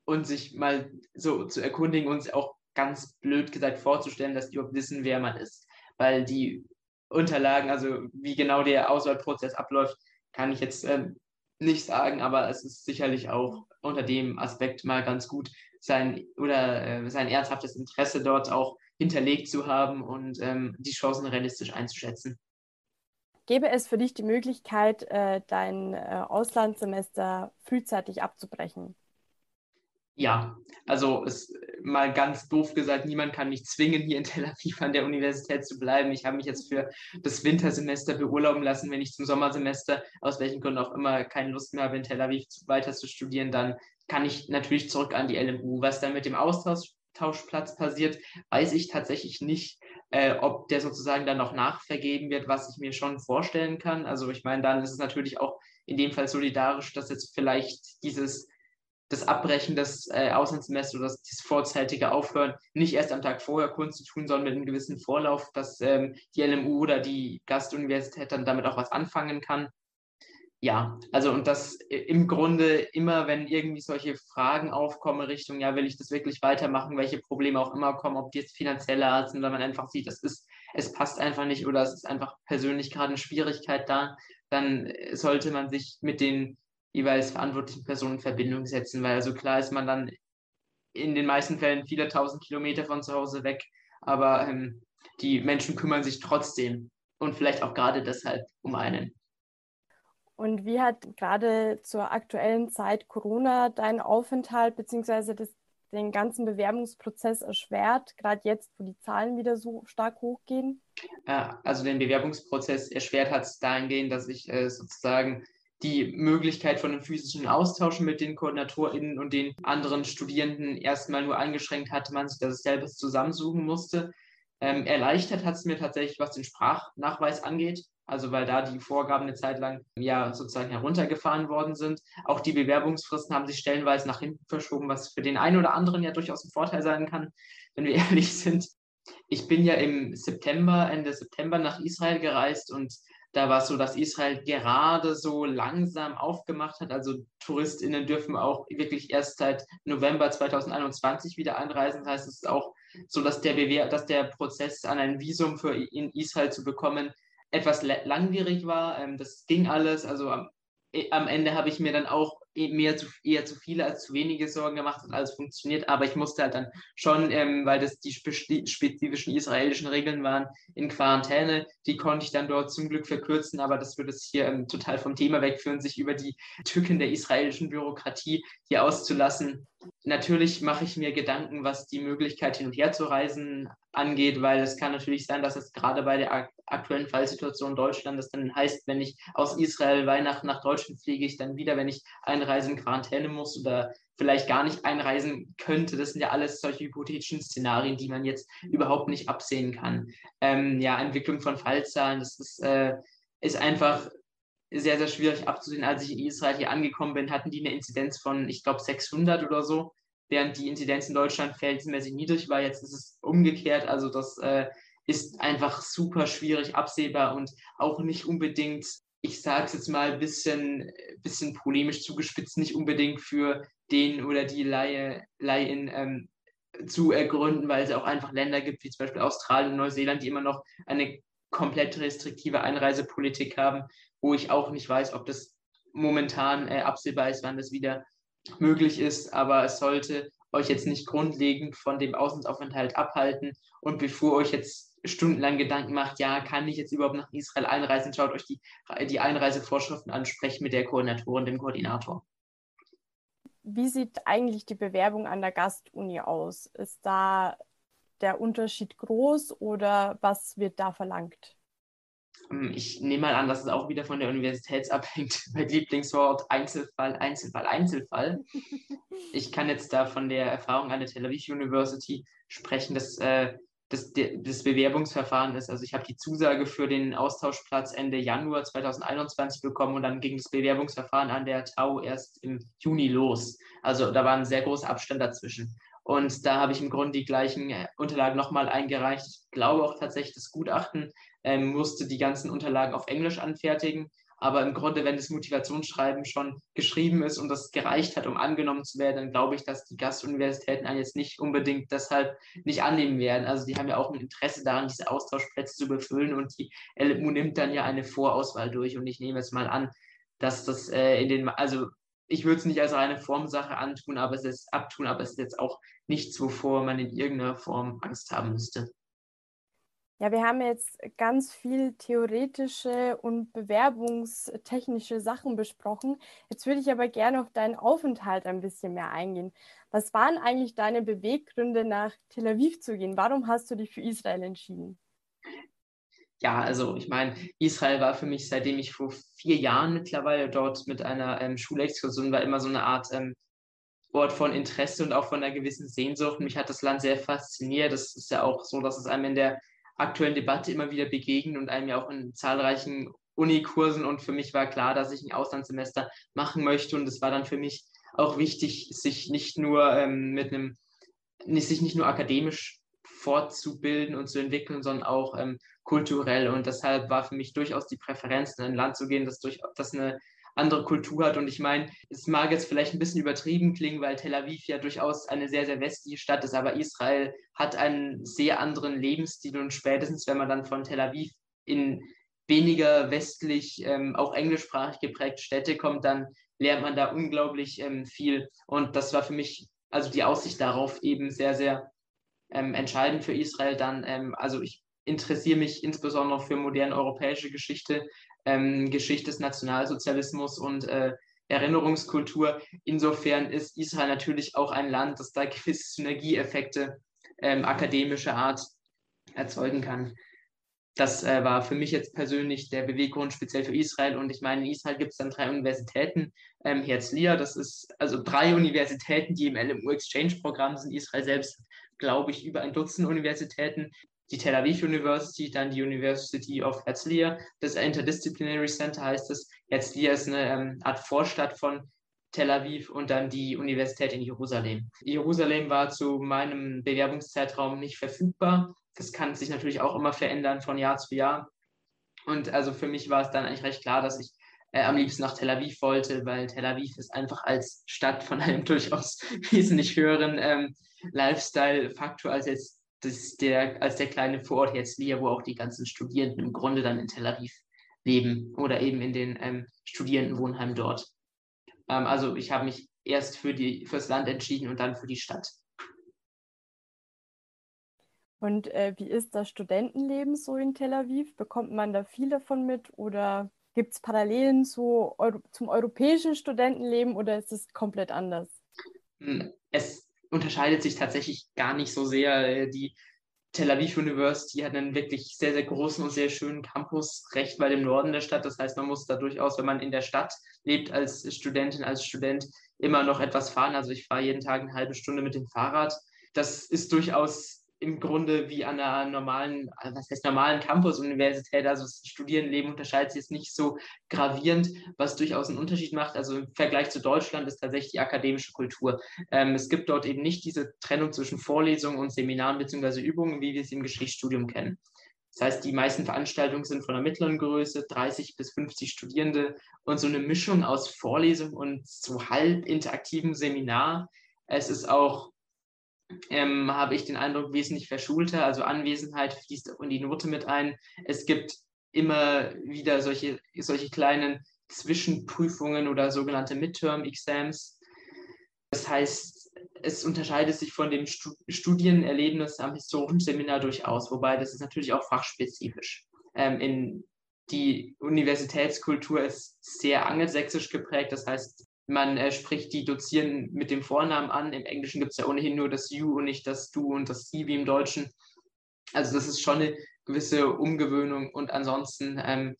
und sich mal so zu erkundigen und auch ganz blöd gesagt vorzustellen, dass die überhaupt wissen, wer man ist. Weil die Unterlagen, also wie genau der Auswahlprozess abläuft, kann ich jetzt ähm, nicht sagen, aber es ist sicherlich auch unter dem Aspekt mal ganz gut, sein oder äh, sein ernsthaftes Interesse dort auch hinterlegt zu haben und ähm, die Chancen realistisch einzuschätzen. Gäbe es für dich die Möglichkeit, äh, dein äh, Auslandssemester frühzeitig abzubrechen? Ja, also es mal ganz doof gesagt, niemand kann mich zwingen, hier in Tel Aviv an der Universität zu bleiben. Ich habe mich jetzt für das Wintersemester beurlauben lassen. Wenn ich zum Sommersemester, aus welchen Gründen auch immer, keine Lust mehr habe, in Tel Aviv weiter zu studieren, dann kann ich natürlich zurück an die L M U. Was dann mit dem Austausch Tauschplatz passiert, weiß ich tatsächlich nicht, äh, ob der sozusagen dann noch nachvergeben wird, was ich mir schon vorstellen kann. Also ich meine, dann ist es natürlich auch in dem Fall solidarisch, dass jetzt vielleicht dieses das Abbrechen des äh, Auslandssemesters oder das, das vorzeitige Aufhören nicht erst am Tag vorher Kunst zu tun, sondern mit einem gewissen Vorlauf, dass ähm, die L M U oder die Gastuniversität dann damit auch was anfangen kann. Ja, also und das im Grunde immer, wenn irgendwie solche Fragen aufkommen Richtung, ja, will ich das wirklich weitermachen, welche Probleme auch immer kommen, ob die jetzt finanzielle Art sind, wenn man einfach sieht, das ist, es passt einfach nicht oder es ist einfach persönlich gerade eine Schwierigkeit da, dann sollte man sich mit den jeweils verantwortlichen Personen in Verbindung setzen, weil also klar ist man dann in den meisten Fällen viele tausend Kilometer von zu Hause weg, aber ähm, die Menschen kümmern sich trotzdem und vielleicht auch gerade deshalb um einen. Und wie hat gerade zur aktuellen Zeit Corona deinen Aufenthalt bzw. den ganzen Bewerbungsprozess erschwert, gerade jetzt, wo die Zahlen wieder so stark hochgehen? Also den Bewerbungsprozess erschwert hat es dahingehend, dass ich äh, sozusagen die Möglichkeit von einem physischen Austausch mit den KoordinatorInnen und den anderen Studierenden erstmal nur eingeschränkt hatte, man sich das selber zusammensuchen musste. Ähm, erleichtert hat es mir tatsächlich, was den Sprachnachweis angeht. Also weil da die Vorgaben eine Zeit lang ja sozusagen heruntergefahren worden sind. Auch die Bewerbungsfristen haben sich stellenweise nach hinten verschoben, was für den einen oder anderen ja durchaus ein Vorteil sein kann, wenn wir ehrlich sind. Ich bin ja im September, Ende September nach Israel gereist und da war es so, dass Israel gerade so langsam aufgemacht hat. Also TouristInnen dürfen auch wirklich erst seit November zweitausendeinundzwanzig wieder einreisen. Das heißt, es ist auch so, dass der, Bewer- dass der Prozess an ein Visum für in Israel zu bekommen etwas langwierig war, das ging alles, also am, am Ende habe ich mir dann auch mehr zu, eher zu viele als zu wenige Sorgen gemacht und alles funktioniert, aber ich musste halt dann schon, weil das die spezifischen israelischen Regeln waren, in Quarantäne, die konnte ich dann dort zum Glück verkürzen, aber das würde es hier total vom Thema wegführen, sich über die Tücken der israelischen Bürokratie hier auszulassen. Natürlich mache ich mir Gedanken, was die Möglichkeit hin und her zu reisen angeht, weil es kann natürlich sein, dass es gerade bei der aktuellen Fallsituation in Deutschland, das dann heißt, wenn ich aus Israel Weihnachten nach Deutschland fliege, ich dann wieder, wenn ich einreisen, in Quarantäne muss oder vielleicht gar nicht einreisen könnte. Das sind ja alles solche hypothetischen Szenarien, die man jetzt überhaupt nicht absehen kann. Ähm, ja, Entwicklung von Fallzahlen, das ist, äh, ist einfach sehr, sehr schwierig abzusehen. Als ich in Israel hier angekommen bin, hatten die eine Inzidenz von, ich glaube, sechshundert oder so, während die Inzidenz in Deutschland verhältnismäßig niedrig war. Jetzt ist es umgekehrt, also das äh, ist einfach super schwierig absehbar und auch nicht unbedingt, ich sage es jetzt mal ein bisschen, bisschen polemisch zugespitzt, nicht unbedingt für den oder die Laie, Laien ähm, zu ergründen, weil es auch einfach Länder gibt, wie zum Beispiel Australien und Neuseeland, die immer noch eine komplett restriktive Einreisepolitik haben, wo ich auch nicht weiß, ob das momentan äh, absehbar ist, wann das wieder möglich ist, aber es sollte euch jetzt nicht grundlegend von dem Auslandsaufenthalt abhalten und bevor euch jetzt stundenlang Gedanken macht, ja, kann ich jetzt überhaupt nach Israel einreisen, schaut euch die, die Einreisevorschriften an, sprecht mit der Koordinatorin, dem Koordinator. Wie sieht eigentlich die Bewerbung an der Gastuni aus? Ist da der Unterschied groß oder was wird da verlangt? Ich nehme mal an, dass es auch wieder von der Universität abhängt. Mein Lieblingswort Einzelfall, Einzelfall, Einzelfall. Ich kann jetzt da von der Erfahrung an der Tel Aviv University sprechen, dass äh, das, das Bewerbungsverfahren ist. Also ich habe die Zusage für den Austauschplatz Ende Januar zweitausendeinundzwanzig bekommen und dann ging das Bewerbungsverfahren an der T A U erst im Juni los. Also da war ein sehr großer Abstand dazwischen. Und da habe ich im Grunde die gleichen Unterlagen nochmal eingereicht. Ich glaube auch tatsächlich, das Gutachten ähm, musste die ganzen Unterlagen auf Englisch anfertigen. Aber im Grunde, wenn das Motivationsschreiben schon geschrieben ist und das gereicht hat, um angenommen zu werden, dann glaube ich, dass die Gastuniversitäten einen jetzt nicht unbedingt deshalb nicht annehmen werden. Also die haben ja auch ein Interesse daran, diese Austauschplätze zu befüllen. Und die L M U nimmt dann ja eine Vorauswahl durch. Und ich nehme jetzt mal an, dass das äh, in den... also ich würde es nicht als reine Formsache antun, aber es ist abtun, aber es ist jetzt auch nichts, wovor man in irgendeiner Form Angst haben müsste. Ja, wir haben jetzt ganz viel theoretische und bewerbungstechnische Sachen besprochen. Jetzt würde ich aber gerne auf deinen Aufenthalt ein bisschen mehr eingehen. Was waren eigentlich deine Beweggründe, nach Tel Aviv zu gehen? Warum hast du dich für Israel entschieden? Ja, also ich meine, Israel war für mich, seitdem ich vor vier Jahren mittlerweile dort mit einer ähm, Schulexkursion war, immer so eine Art ähm, Ort von Interesse und auch von einer gewissen Sehnsucht. Mich hat das Land sehr fasziniert. Das ist ja auch so, dass es einem in der aktuellen Debatte immer wieder begegnen und einem ja auch in zahlreichen Unikursen, und für mich war klar, dass ich ein Auslandssemester machen möchte, und es war dann für mich auch wichtig, sich nicht nur ähm, mit einem, sich nicht nur akademisch fortzubilden und zu entwickeln, sondern auch ähm, kulturell, und deshalb war für mich durchaus die Präferenz, in ein Land zu gehen, das durchaus das eine andere Kultur hat. Und ich meine, es mag jetzt vielleicht ein bisschen übertrieben klingen, weil Tel Aviv ja durchaus eine sehr, sehr westliche Stadt ist, aber Israel hat einen sehr anderen Lebensstil, und spätestens, wenn man dann von Tel Aviv in weniger westlich, ähm, auch englischsprachig geprägte Städte kommt, dann lernt man da unglaublich ähm, viel, und das war für mich, also die Aussicht darauf, eben sehr, sehr ähm, entscheidend für Israel dann. Ähm, also ich interessiere mich insbesondere für moderne europäische Geschichte, ähm, Geschichte des Nationalsozialismus und äh, Erinnerungskultur. Insofern ist Israel natürlich auch ein Land, das da gewisse Synergieeffekte ähm, akademischer Art erzeugen kann. Das äh, war für mich jetzt persönlich der Beweggrund, speziell für Israel. Und ich meine, in Israel gibt es dann drei Universitäten, ähm, Herzliya, das ist also drei Universitäten, die im L M U-Exchange-Programm sind. Israel selbst, glaube ich, über ein Dutzend Universitäten. Die Tel Aviv University, dann die University of Herzliya, das Interdisciplinary Center heißt es. Herzliya ist eine ähm, Art Vorstadt von Tel Aviv, und dann die Universität in Jerusalem. Jerusalem war zu meinem Bewerbungszeitraum nicht verfügbar. Das kann sich natürlich auch immer verändern von Jahr zu Jahr. Und also für mich war es dann eigentlich recht klar, dass ich äh, am liebsten nach Tel Aviv wollte, weil Tel Aviv ist einfach als Stadt von einem durchaus wesentlich höheren ähm, Lifestyle-Faktor als jetzt Das der, als der kleine Vorort Herzliya, wo auch die ganzen Studierenden im Grunde dann in Tel Aviv leben oder eben in den ähm, Studierendenwohnheimen dort. Ähm, also ich habe mich erst für die, fürs Land entschieden und dann für die Stadt. Und äh, wie ist das Studentenleben so in Tel Aviv? Bekommt man da viel davon mit, oder gibt es Parallelen zu Euro- zum europäischen Studentenleben, oder ist es komplett anders? Es unterscheidet sich tatsächlich gar nicht so sehr. Die Tel Aviv University hat einen wirklich sehr, sehr großen und sehr schönen Campus, recht weit im Norden der Stadt. Das heißt, man muss da durchaus, wenn man in der Stadt lebt, als Studentin, als Student immer noch etwas fahren. Also ich fahre jeden Tag eine halbe Stunde mit dem Fahrrad. Das ist durchaus im Grunde wie an einer normalen, was heißt normalen Campus-Universität. Also das Studierendenleben unterscheidet sich jetzt nicht so gravierend, was durchaus einen Unterschied macht. Also im Vergleich zu Deutschland ist tatsächlich die akademische Kultur. Ähm, es gibt dort eben nicht diese Trennung zwischen Vorlesungen und Seminaren bzw. Übungen, wie wir sie im Geschichtsstudium kennen. Das heißt, die meisten Veranstaltungen sind von der mittleren Größe, dreißig bis fünfzig Studierende, und so eine Mischung aus Vorlesung und so halb interaktivem Seminar. Es ist auch Ähm, habe ich den Eindruck, wesentlich verschulter, also Anwesenheit fließt auch in die Note mit ein. Es gibt immer wieder solche, solche kleinen Zwischenprüfungen oder sogenannte Midterm-Exams. Das heißt, es unterscheidet sich von dem Studienerlebnis am historischen Seminar durchaus, wobei das ist natürlich auch fachspezifisch. Ähm, in, die Universitätskultur ist sehr angelsächsisch geprägt, das heißt, man äh, spricht die Dozierenden mit dem Vornamen an. Im Englischen gibt es ja ohnehin nur das You und nicht das Du und das Sie wie im Deutschen. Also das ist schon eine gewisse Umgewöhnung. Und ansonsten ähm,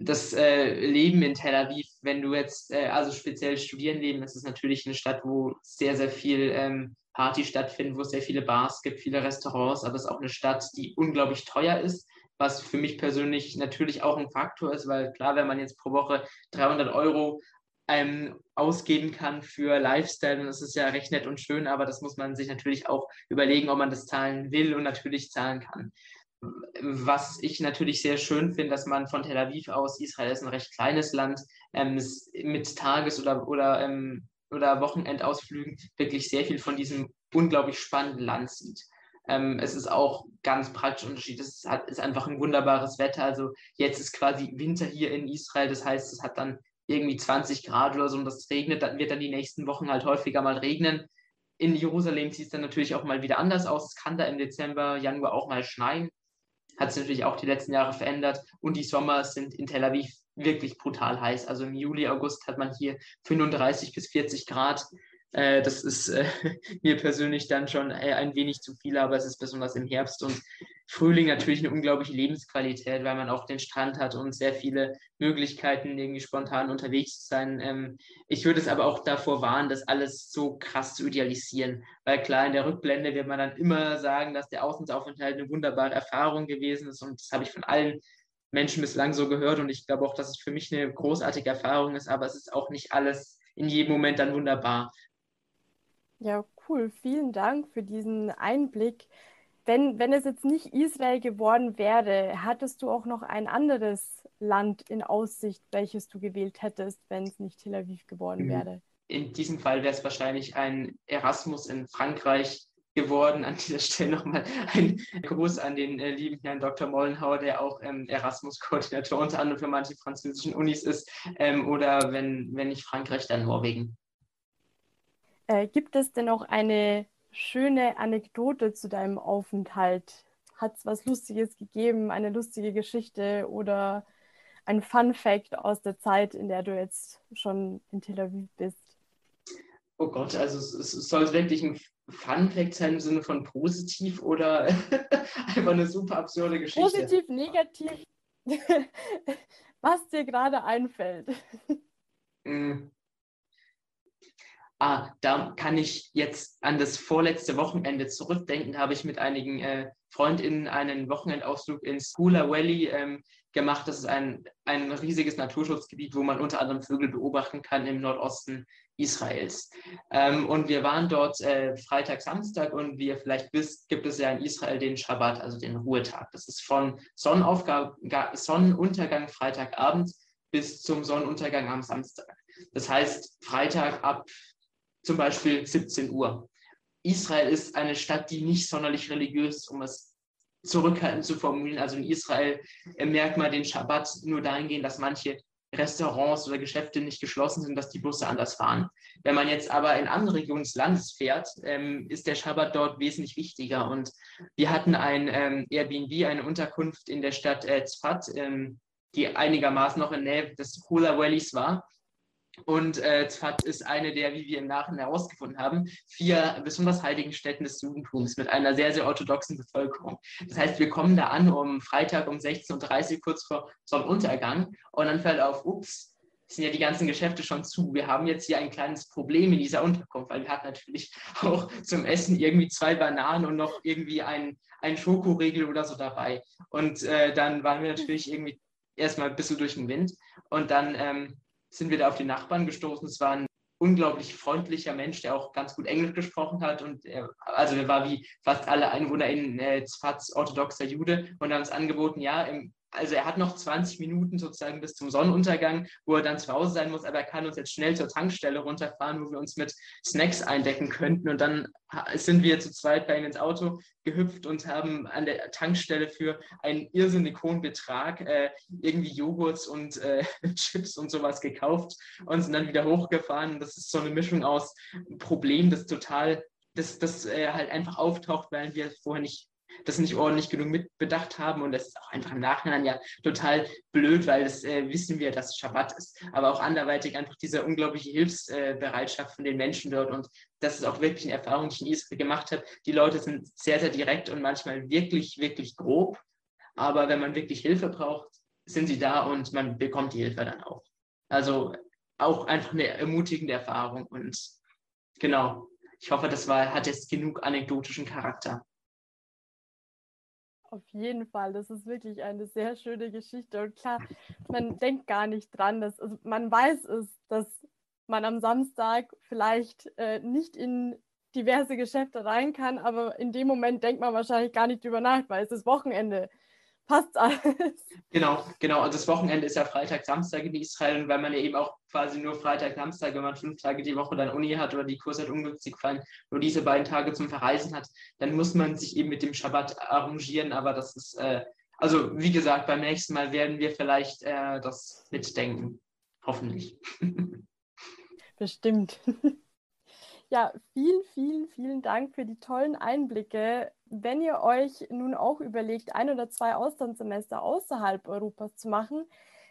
das äh, Leben in Tel Aviv, wenn du jetzt, äh, also speziell Studierendenleben, das ist natürlich eine Stadt, wo sehr, sehr viel ähm, Party stattfindet, wo es sehr viele Bars gibt, viele Restaurants, aber es ist auch eine Stadt, die unglaublich teuer ist. Was für mich persönlich natürlich auch ein Faktor ist, weil klar, wenn man jetzt pro Woche dreihundert Euro ähm, ausgeben kann für Lifestyle, dann ist es ja recht nett und schön, aber das muss man sich natürlich auch überlegen, ob man das zahlen will und natürlich zahlen kann. Was ich natürlich sehr schön finde, dass man von Tel Aviv aus, Israel ist ein recht kleines Land, ähm, mit Tages- oder, oder, ähm, oder Wochenendausflügen wirklich sehr viel von diesem unglaublich spannenden Land sieht. Ähm, es ist auch ganz praktisch Unterschied. Es hat, ist einfach ein wunderbares Wetter. Also jetzt ist quasi Winter hier in Israel. Das heißt, es hat dann irgendwie zwanzig Grad oder so und das regnet. Dann wird dann die nächsten Wochen halt häufiger mal regnen. In Jerusalem sieht es dann natürlich auch mal wieder anders aus. Es kann da im Dezember, Januar auch mal schneien. Hat es natürlich auch die letzten Jahre verändert. Und die Sommer sind in Tel Aviv wirklich brutal heiß. Also im Juli, August hat man hier fünfunddreißig bis vierzig Grad. Äh, das ist äh, mir persönlich dann schon äh, ein wenig zu viel, aber es ist besonders im Herbst und Frühling natürlich eine unglaubliche Lebensqualität, weil man auch den Strand hat und sehr viele Möglichkeiten, irgendwie spontan unterwegs zu sein. Ähm, ich würde es aber auch davor warnen, das alles so krass zu idealisieren, weil klar, in der Rückblende wird man dann immer sagen, dass der Auslandsaufenthalt eine wunderbare Erfahrung gewesen ist, und das habe ich von allen Menschen bislang so gehört, und ich glaube auch, dass es für mich eine großartige Erfahrung ist, aber es ist auch nicht alles in jedem Moment dann wunderbar. Ja, cool. Vielen Dank für diesen Einblick. Wenn, wenn es jetzt nicht Israel geworden wäre, hattest du auch noch ein anderes Land in Aussicht, welches du gewählt hättest, wenn es nicht Tel Aviv geworden wäre? In diesem Fall wäre es wahrscheinlich ein Erasmus in Frankreich geworden. An dieser Stelle nochmal ein Gruß an den äh, lieben Herrn Doktor Mollenhauer, der auch ähm, Erasmus-Koordinator unter anderem für manche französischen Unis ist. Ähm, oder wenn, wenn nicht Frankreich, dann Norwegen. Äh, gibt es denn auch eine schöne Anekdote zu deinem Aufenthalt? Hat es was Lustiges gegeben, eine lustige Geschichte oder ein Fun-Fact aus der Zeit, in der du jetzt schon in Tel Aviv bist? Oh Gott, also es, es soll wirklich ein Fun-Fact sein im Sinne von positiv oder einfach eine super absurde Geschichte? Positiv, negativ, was dir gerade einfällt. Mm. Ah, da kann ich jetzt an das vorletzte Wochenende zurückdenken. Da habe ich mit einigen äh, Freundinnen einen Wochenendausflug ins Hula Valley ähm, gemacht. Das ist ein, ein riesiges Naturschutzgebiet, wo man unter anderem Vögel beobachten kann im Nordosten Israels. Ähm, und wir waren dort äh, Freitag, Samstag, und wie ihr vielleicht wisst, gibt es ja in Israel den Schabbat, also den Ruhetag. Das ist von Sonnenaufgang, Sonnenuntergang Freitagabend bis zum Sonnenuntergang am Samstag. Das heißt, Freitag ab zum Beispiel siebzehn Uhr. Israel ist eine Stadt, die nicht sonderlich religiös ist, um es zurückhaltend zu formulieren. Also in Israel merkt man den Schabbat nur dahingehend, dass manche Restaurants oder Geschäfte nicht geschlossen sind, dass die Busse anders fahren. Wenn man jetzt aber in andere Regionen des Landes fährt, ähm, ist der Schabbat dort wesentlich wichtiger. Und wir hatten ein ähm, Airbnb, eine Unterkunft in der Stadt äh, Tzfat, ähm, die einigermaßen noch in der Nähe des Hula Valleys war. Und äh, Tzfat ist eine der, wie wir im Nachhinein herausgefunden haben, vier besonders heiligen Städten des Judentums mit einer sehr, sehr orthodoxen Bevölkerung. Das heißt, wir kommen da an um Freitag um sechzehn Uhr dreißig, kurz vor Sonnenuntergang, und dann fällt auf, ups, sind ja die ganzen Geschäfte schon zu. Wir haben jetzt hier ein kleines Problem in dieser Unterkunft, weil wir hatten natürlich auch zum Essen irgendwie zwei Bananen und noch irgendwie einen Schokoriegel oder so dabei. Und äh, dann waren wir natürlich irgendwie erstmal ein bisschen durch den Wind, und dann Ähm, sind wir da auf die Nachbarn gestoßen. Es war ein unglaublich freundlicher Mensch, der auch ganz gut Englisch gesprochen hat. Und er, also er war wie fast alle Einwohner in äh, Tzfats orthodoxer Jude, und haben uns angeboten, ja, im, also er hat noch zwanzig Minuten sozusagen bis zum Sonnenuntergang, wo er dann zu Hause sein muss, aber er kann uns jetzt schnell zur Tankstelle runterfahren, wo wir uns mit Snacks eindecken könnten. Und dann sind wir zu zweit bei ihm ins Auto gehüpft und haben an der Tankstelle für einen irrsinnig hohen Betrag äh, irgendwie Joghurts und äh, Chips und sowas gekauft und sind dann wieder hochgefahren. Das ist so eine Mischung aus Problem, das total, das, das äh, halt einfach auftaucht, weil wir vorher nicht das nicht ordentlich genug mitbedacht haben, und das ist auch einfach im Nachhinein ja total blöd, weil das äh, wissen wir, dass Schabbat ist, aber auch anderweitig einfach diese unglaubliche Hilfsbereitschaft von den Menschen dort, und das ist auch wirklich eine Erfahrung, die ich in Israel gemacht habe. Die Leute sind sehr, sehr direkt und manchmal wirklich, wirklich grob, aber wenn man wirklich Hilfe braucht, sind sie da und man bekommt die Hilfe dann auch. Also auch einfach eine ermutigende Erfahrung, und genau, ich hoffe, das war, hat jetzt genug anekdotischen Charakter. Auf jeden Fall, das ist wirklich eine sehr schöne Geschichte, und klar, man denkt gar nicht dran, dass, also man weiß es, dass man am Samstag vielleicht äh, nicht in diverse Geschäfte rein kann, aber in dem Moment denkt man wahrscheinlich gar nicht drüber nach, weil es ist Wochenende. Passt alles. Genau, genau. Also das Wochenende ist ja Freitag, Samstag in Israel, und weil man ja eben auch quasi nur Freitag, Samstag, wenn man fünf Tage die Woche dann Uni hat oder die Kurse halt ungünstig fallen, nur diese beiden Tage zum Verreisen hat, dann muss man sich eben mit dem Schabbat arrangieren. Aber das ist, äh, also wie gesagt, beim nächsten Mal werden wir vielleicht äh, das mitdenken. Hoffentlich. Bestimmt. Ja, vielen, vielen, vielen Dank für die tollen Einblicke. Wenn ihr euch nun auch überlegt, ein oder zwei Auslandssemester außerhalb Europas zu machen,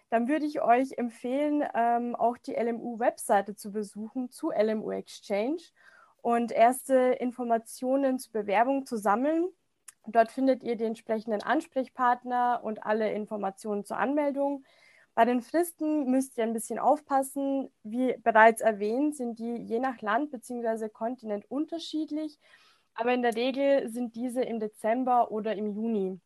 dann würde ich euch empfehlen, ähm, auch die L M U-Webseite zu besuchen zu L M U-Exchange und erste Informationen zur Bewerbung zu sammeln. Dort findet ihr die entsprechenden Ansprechpartner und alle Informationen zur Anmeldung. Bei den Fristen müsst ihr ein bisschen aufpassen. Wie bereits erwähnt, sind die je nach Land bzw. Kontinent unterschiedlich, aber in der Regel sind diese im Dezember oder im Juni.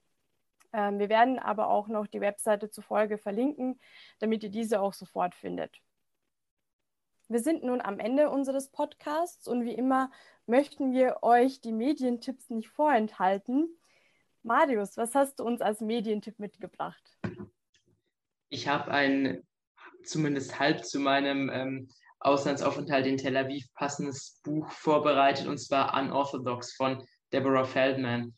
Ähm, wir werden aber auch noch die Webseite zur Folge verlinken, damit ihr diese auch sofort findet. Wir sind nun am Ende unseres Podcasts und wie immer möchten wir euch die Medientipps nicht vorenthalten. Marius, was hast du uns als Medientipp mitgebracht? Ich habe ein, zumindest halb zu meinem ähm, Auslandsaufenthalt in Tel Aviv passendes Buch vorbereitet, und zwar Unorthodox von Deborah Feldman.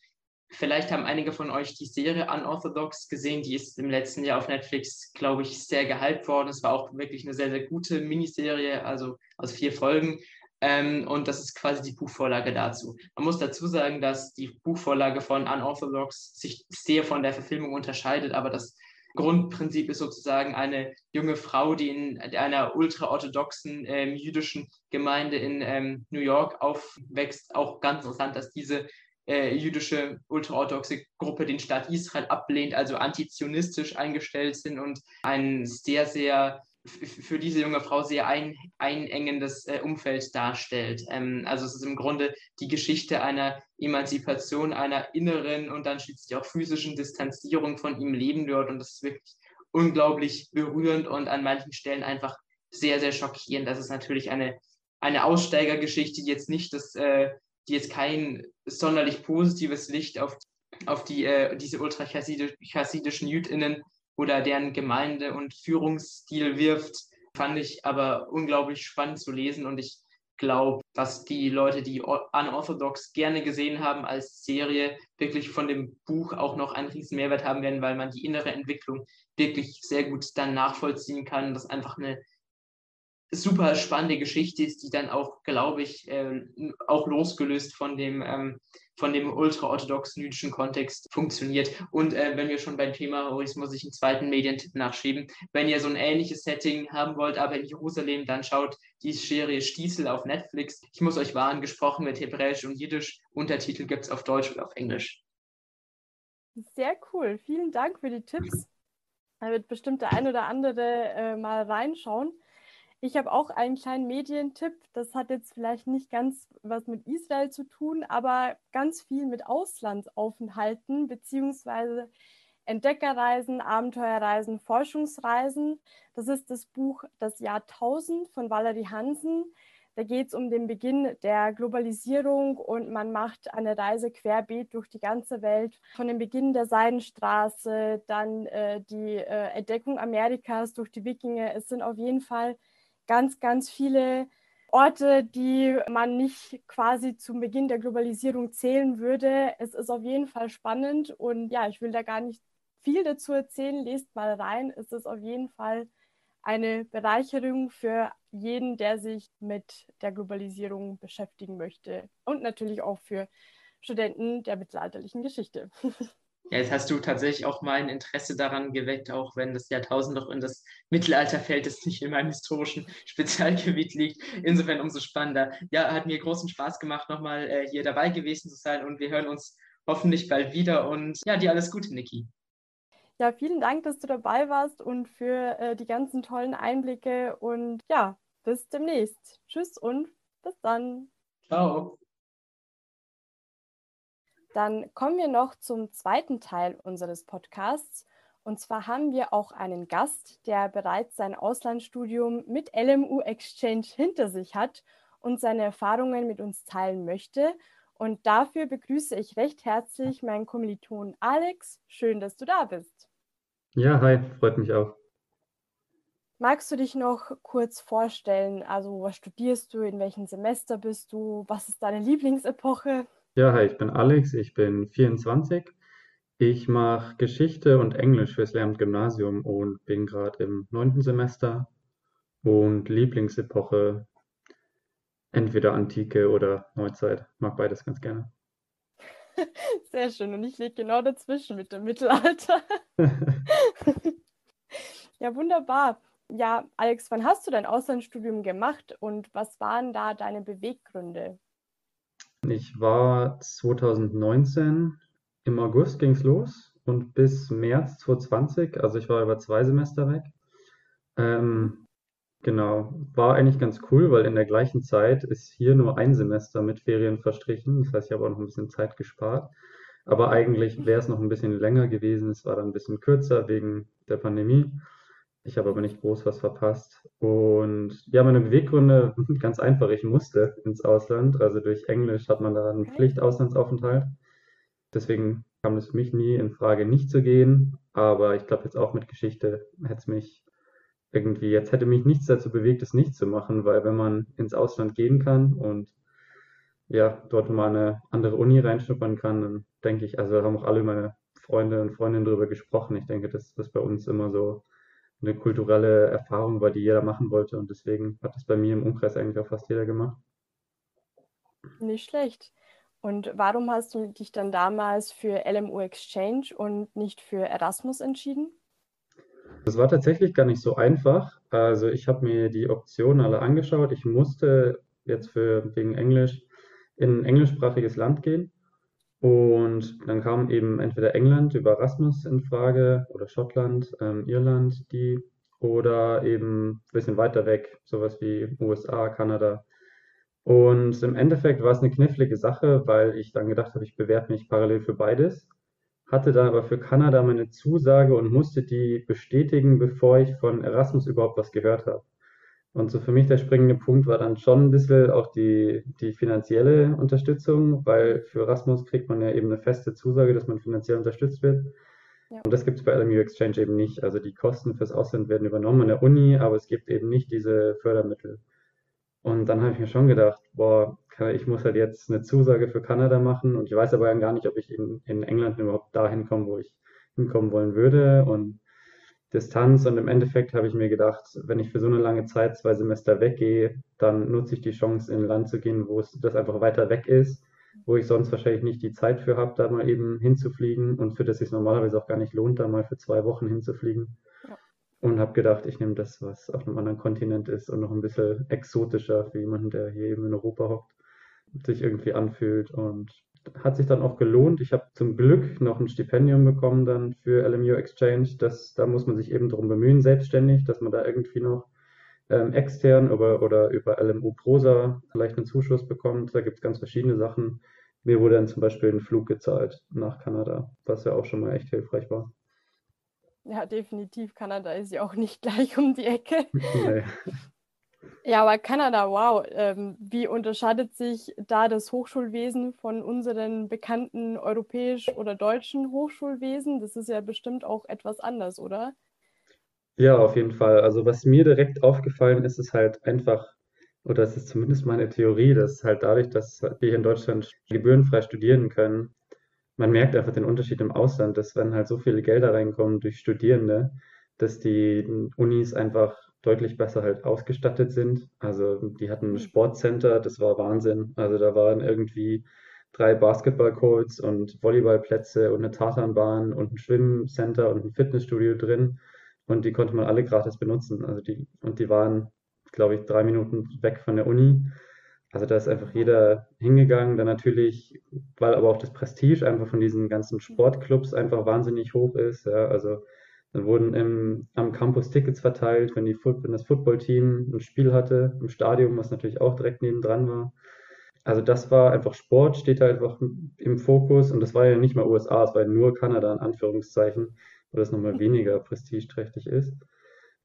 Vielleicht haben einige von euch die Serie Unorthodox gesehen, die ist im letzten Jahr auf Netflix, glaube ich, sehr gehypt worden. Es war auch wirklich eine sehr, sehr gute Miniserie, also aus vier Folgen. Ähm, und das ist quasi die Buchvorlage dazu. Man muss dazu sagen, dass die Buchvorlage von Unorthodox sich sehr von der Verfilmung unterscheidet, aber das Grundprinzip ist sozusagen eine junge Frau, die in einer ultraorthodoxen ähm, jüdischen Gemeinde in ähm, New York aufwächst. Auch ganz interessant, dass diese äh, jüdische ultraorthodoxe Gruppe den Staat Israel ablehnt, also antizionistisch eingestellt sind und ein sehr, sehr für diese junge Frau sehr ein, einengendes äh, Umfeld darstellt. Ähm, also es ist im Grunde die Geschichte einer Emanzipation, einer inneren und dann schließlich auch physischen Distanzierung von ihrem Leben dort, und das ist wirklich unglaublich berührend und an manchen Stellen einfach sehr, sehr schockierend. Das ist natürlich eine, eine Aussteigergeschichte, die jetzt nicht das, äh, die jetzt kein sonderlich positives Licht auf, auf die, äh, diese ultra-chassidischen JüdInnen oder deren Gemeinde- und Führungsstil wirft, fand ich aber unglaublich spannend zu lesen. Und ich glaube, dass die Leute, die Unorthodox gerne gesehen haben als Serie, wirklich von dem Buch auch noch einen riesen Mehrwert haben werden, weil man die innere Entwicklung wirklich sehr gut dann nachvollziehen kann. Das einfach eine super spannende Geschichte ist, die dann auch, glaube ich, äh, auch losgelöst von dem, ähm, von dem ultraorthodoxen jüdischen Kontext funktioniert. Und äh, wenn wir schon beim Thema Horis, muss ich einen zweiten Medientipp nachschieben. Wenn ihr so ein ähnliches Setting haben wollt, aber in Jerusalem, dann schaut die Serie Stiezel auf Netflix. Ich muss euch warnen, gesprochen mit Hebräisch und Jiddisch. Untertitel gibt es auf Deutsch und auf Englisch. Sehr cool. Vielen Dank für die Tipps. Da wird bestimmt der ein oder andere äh, mal reinschauen. Ich habe auch einen kleinen Medientipp, das hat jetzt vielleicht nicht ganz was mit Israel zu tun, aber ganz viel mit Auslandsaufenthalten bzw. Entdeckerreisen, Abenteuerreisen, Forschungsreisen. Das ist das Buch Das Jahr tausend von Valerie Hansen. Da geht es um den Beginn der Globalisierung und man macht eine Reise querbeet durch die ganze Welt. Von dem Beginn der Seidenstraße, dann äh, die äh, Entdeckung Amerikas durch die Wikinger. Es sind auf jeden Fall ganz, ganz viele Orte, die man nicht quasi zum Beginn der Globalisierung zählen würde. Es ist auf jeden Fall spannend und ja, ich will da gar nicht viel dazu erzählen. Lest mal rein. Es ist auf jeden Fall eine Bereicherung für jeden, der sich mit der Globalisierung beschäftigen möchte und natürlich auch für Studenten der mittelalterlichen Geschichte. Ja, jetzt hast du tatsächlich auch mein Interesse daran geweckt, auch wenn das Jahrtausend noch in das Mittelalter fällt, das nicht in meinem historischen Spezialgebiet liegt. Insofern umso spannender. Ja, hat mir großen Spaß gemacht, nochmal äh, hier dabei gewesen zu sein, und wir hören uns hoffentlich bald wieder und ja, dir alles Gute, Niki. Ja, vielen Dank, dass du dabei warst und für äh, die ganzen tollen Einblicke und ja, bis demnächst. Tschüss und bis dann. Ciao. Dann kommen wir noch zum zweiten Teil unseres Podcasts. Und zwar haben wir auch einen Gast, der bereits sein Auslandsstudium mit L M U-Exchange hinter sich hat und seine Erfahrungen mit uns teilen möchte. Und dafür begrüße ich recht herzlich meinen Kommilitonen Alex. Schön, dass du da bist. Ja, hi, freut mich auch. Magst du dich noch kurz vorstellen? Also, was studierst du, in welchem Semester bist du, was ist deine Lieblingsepoche? Ja, hi, ich bin Alex, ich bin vierundzwanzig. Ich mache Geschichte und Englisch fürs Lehramt Gymnasium und bin gerade im neunten Semester. Und Lieblingsepoche entweder Antike oder Neuzeit. Mag beides ganz gerne. Sehr schön. Und ich liege genau dazwischen mit dem Mittelalter. Ja, wunderbar. Ja, Alex, wann hast du dein Auslandsstudium gemacht und was waren da deine Beweggründe? Ich war zwanzig neunzehn, im August ging es los und bis März zwanzig zwanzig, also ich war über zwei Semester weg. Ähm, genau, war eigentlich ganz cool, weil in der gleichen Zeit ist hier nur ein Semester mit Ferien verstrichen. Das heißt, ich habe auch noch ein bisschen Zeit gespart. Aber eigentlich wäre es noch ein bisschen länger gewesen. Es war dann ein bisschen kürzer wegen der Pandemie. Ich habe aber nicht groß was verpasst. Und ja, meine Beweggründe ganz einfach. Ich musste ins Ausland. Also durch Englisch hat man da einen Pflichtauslandsaufenthalt. Deswegen kam es für mich nie in Frage, nicht zu gehen. Aber ich glaube, jetzt auch mit Geschichte hätte es mich irgendwie, jetzt hätte mich nichts dazu bewegt, es nicht zu machen, weil wenn man ins Ausland gehen kann und ja, dort mal eine andere Uni reinschnuppern kann, dann denke ich, also da haben auch alle meine Freunde und Freundinnen drüber gesprochen. Ich denke, dass das bei uns immer so eine kulturelle Erfahrung war, die jeder machen wollte und deswegen hat das bei mir im Umkreis eigentlich auch fast jeder gemacht. Nicht schlecht. Und warum hast du dich dann damals für L M U-Exchange und nicht für Erasmus entschieden? Das war tatsächlich gar nicht so einfach. Also ich habe mir die Optionen alle angeschaut. Ich musste jetzt für, wegen Englisch in ein englischsprachiges Land gehen. Und dann kam eben entweder England über Erasmus in Frage oder Schottland, ähm, Irland, die oder eben ein bisschen weiter weg, sowas wie U S A, Kanada. Und im Endeffekt war es eine knifflige Sache, weil ich dann gedacht habe, ich bewerbe mich parallel für beides. Hatte dann aber für Kanada meine Zusage und musste die bestätigen, bevor ich von Erasmus überhaupt was gehört habe. Und so für mich der springende Punkt war dann schon ein bisschen auch die, die finanzielle Unterstützung, weil für Erasmus kriegt man ja eben eine feste Zusage, dass man finanziell unterstützt wird. Ja. Und das gibt es bei L M U-Exchange eben nicht. Also die Kosten fürs Ausland werden übernommen an der Uni, aber es gibt eben nicht diese Fördermittel. Und dann habe ich mir schon gedacht, boah, ich muss halt jetzt eine Zusage für Kanada machen und ich weiß aber gar nicht, ob ich in, in England überhaupt dahin komme, wo ich hinkommen wollen würde. Und Distanz und im Endeffekt habe ich mir gedacht, wenn ich für so eine lange Zeit zwei Semester weggehe, dann nutze ich die Chance, in ein Land zu gehen, wo es das einfach weiter weg ist, wo ich sonst wahrscheinlich nicht die Zeit für habe, da mal eben hinzufliegen und für das es sich normalerweise auch gar nicht lohnt, da mal für zwei Wochen hinzufliegen. Ja. Und habe gedacht, ich nehme das, was auf einem anderen Kontinent ist und noch ein bisschen exotischer für jemanden, der hier eben in Europa hockt, sich irgendwie anfühlt und hat sich dann auch gelohnt. Ich habe zum Glück noch ein Stipendium bekommen dann für L M U-Exchange. Das, da muss man sich eben darum bemühen, selbstständig, dass man da irgendwie noch ähm, extern über, oder über L M U-PROSA vielleicht einen Zuschuss bekommt. Da gibt es ganz verschiedene Sachen. Mir wurde dann zum Beispiel ein Flug gezahlt nach Kanada, was ja auch schon mal echt hilfreich war. Ja, definitiv. Kanada ist ja auch nicht gleich um die Ecke. Nee. Ja, aber Kanada, wow. Ähm, wie unterscheidet sich da das Hochschulwesen von unseren bekannten europäisch- oder deutschen Hochschulwesen? Das ist ja bestimmt auch etwas anders, oder? Ja, auf jeden Fall. Also was mir direkt aufgefallen ist, ist halt einfach, oder es ist zumindest meine Theorie, dass halt dadurch, dass wir in Deutschland gebührenfrei studieren können, man merkt einfach den Unterschied im Ausland, dass wenn halt so viele Gelder reinkommen durch Studierende, dass die Unis einfach deutlich besser halt ausgestattet sind. Also die hatten ein Sportcenter, das war Wahnsinn. Also da waren irgendwie drei Basketballcourts und Volleyballplätze und eine Tartanbahn und ein Schwimmcenter und ein Fitnessstudio drin und die konnte man alle gratis benutzen. Also die und die waren, glaube ich, drei Minuten weg von der Uni. Also da ist einfach jeder hingegangen. Dann natürlich, weil aber auch das Prestige einfach von diesen ganzen Sportclubs einfach wahnsinnig hoch ist. Ja, also dann wurden im, am Campus Tickets verteilt, wenn, die, wenn das Footballteam ein Spiel hatte, im Stadion, was natürlich auch direkt nebendran war. Also das war einfach Sport, steht halt einfach im Fokus und das war ja nicht mal U S A, es war ja nur Kanada in Anführungszeichen, wo das nochmal weniger prestigeträchtig ist.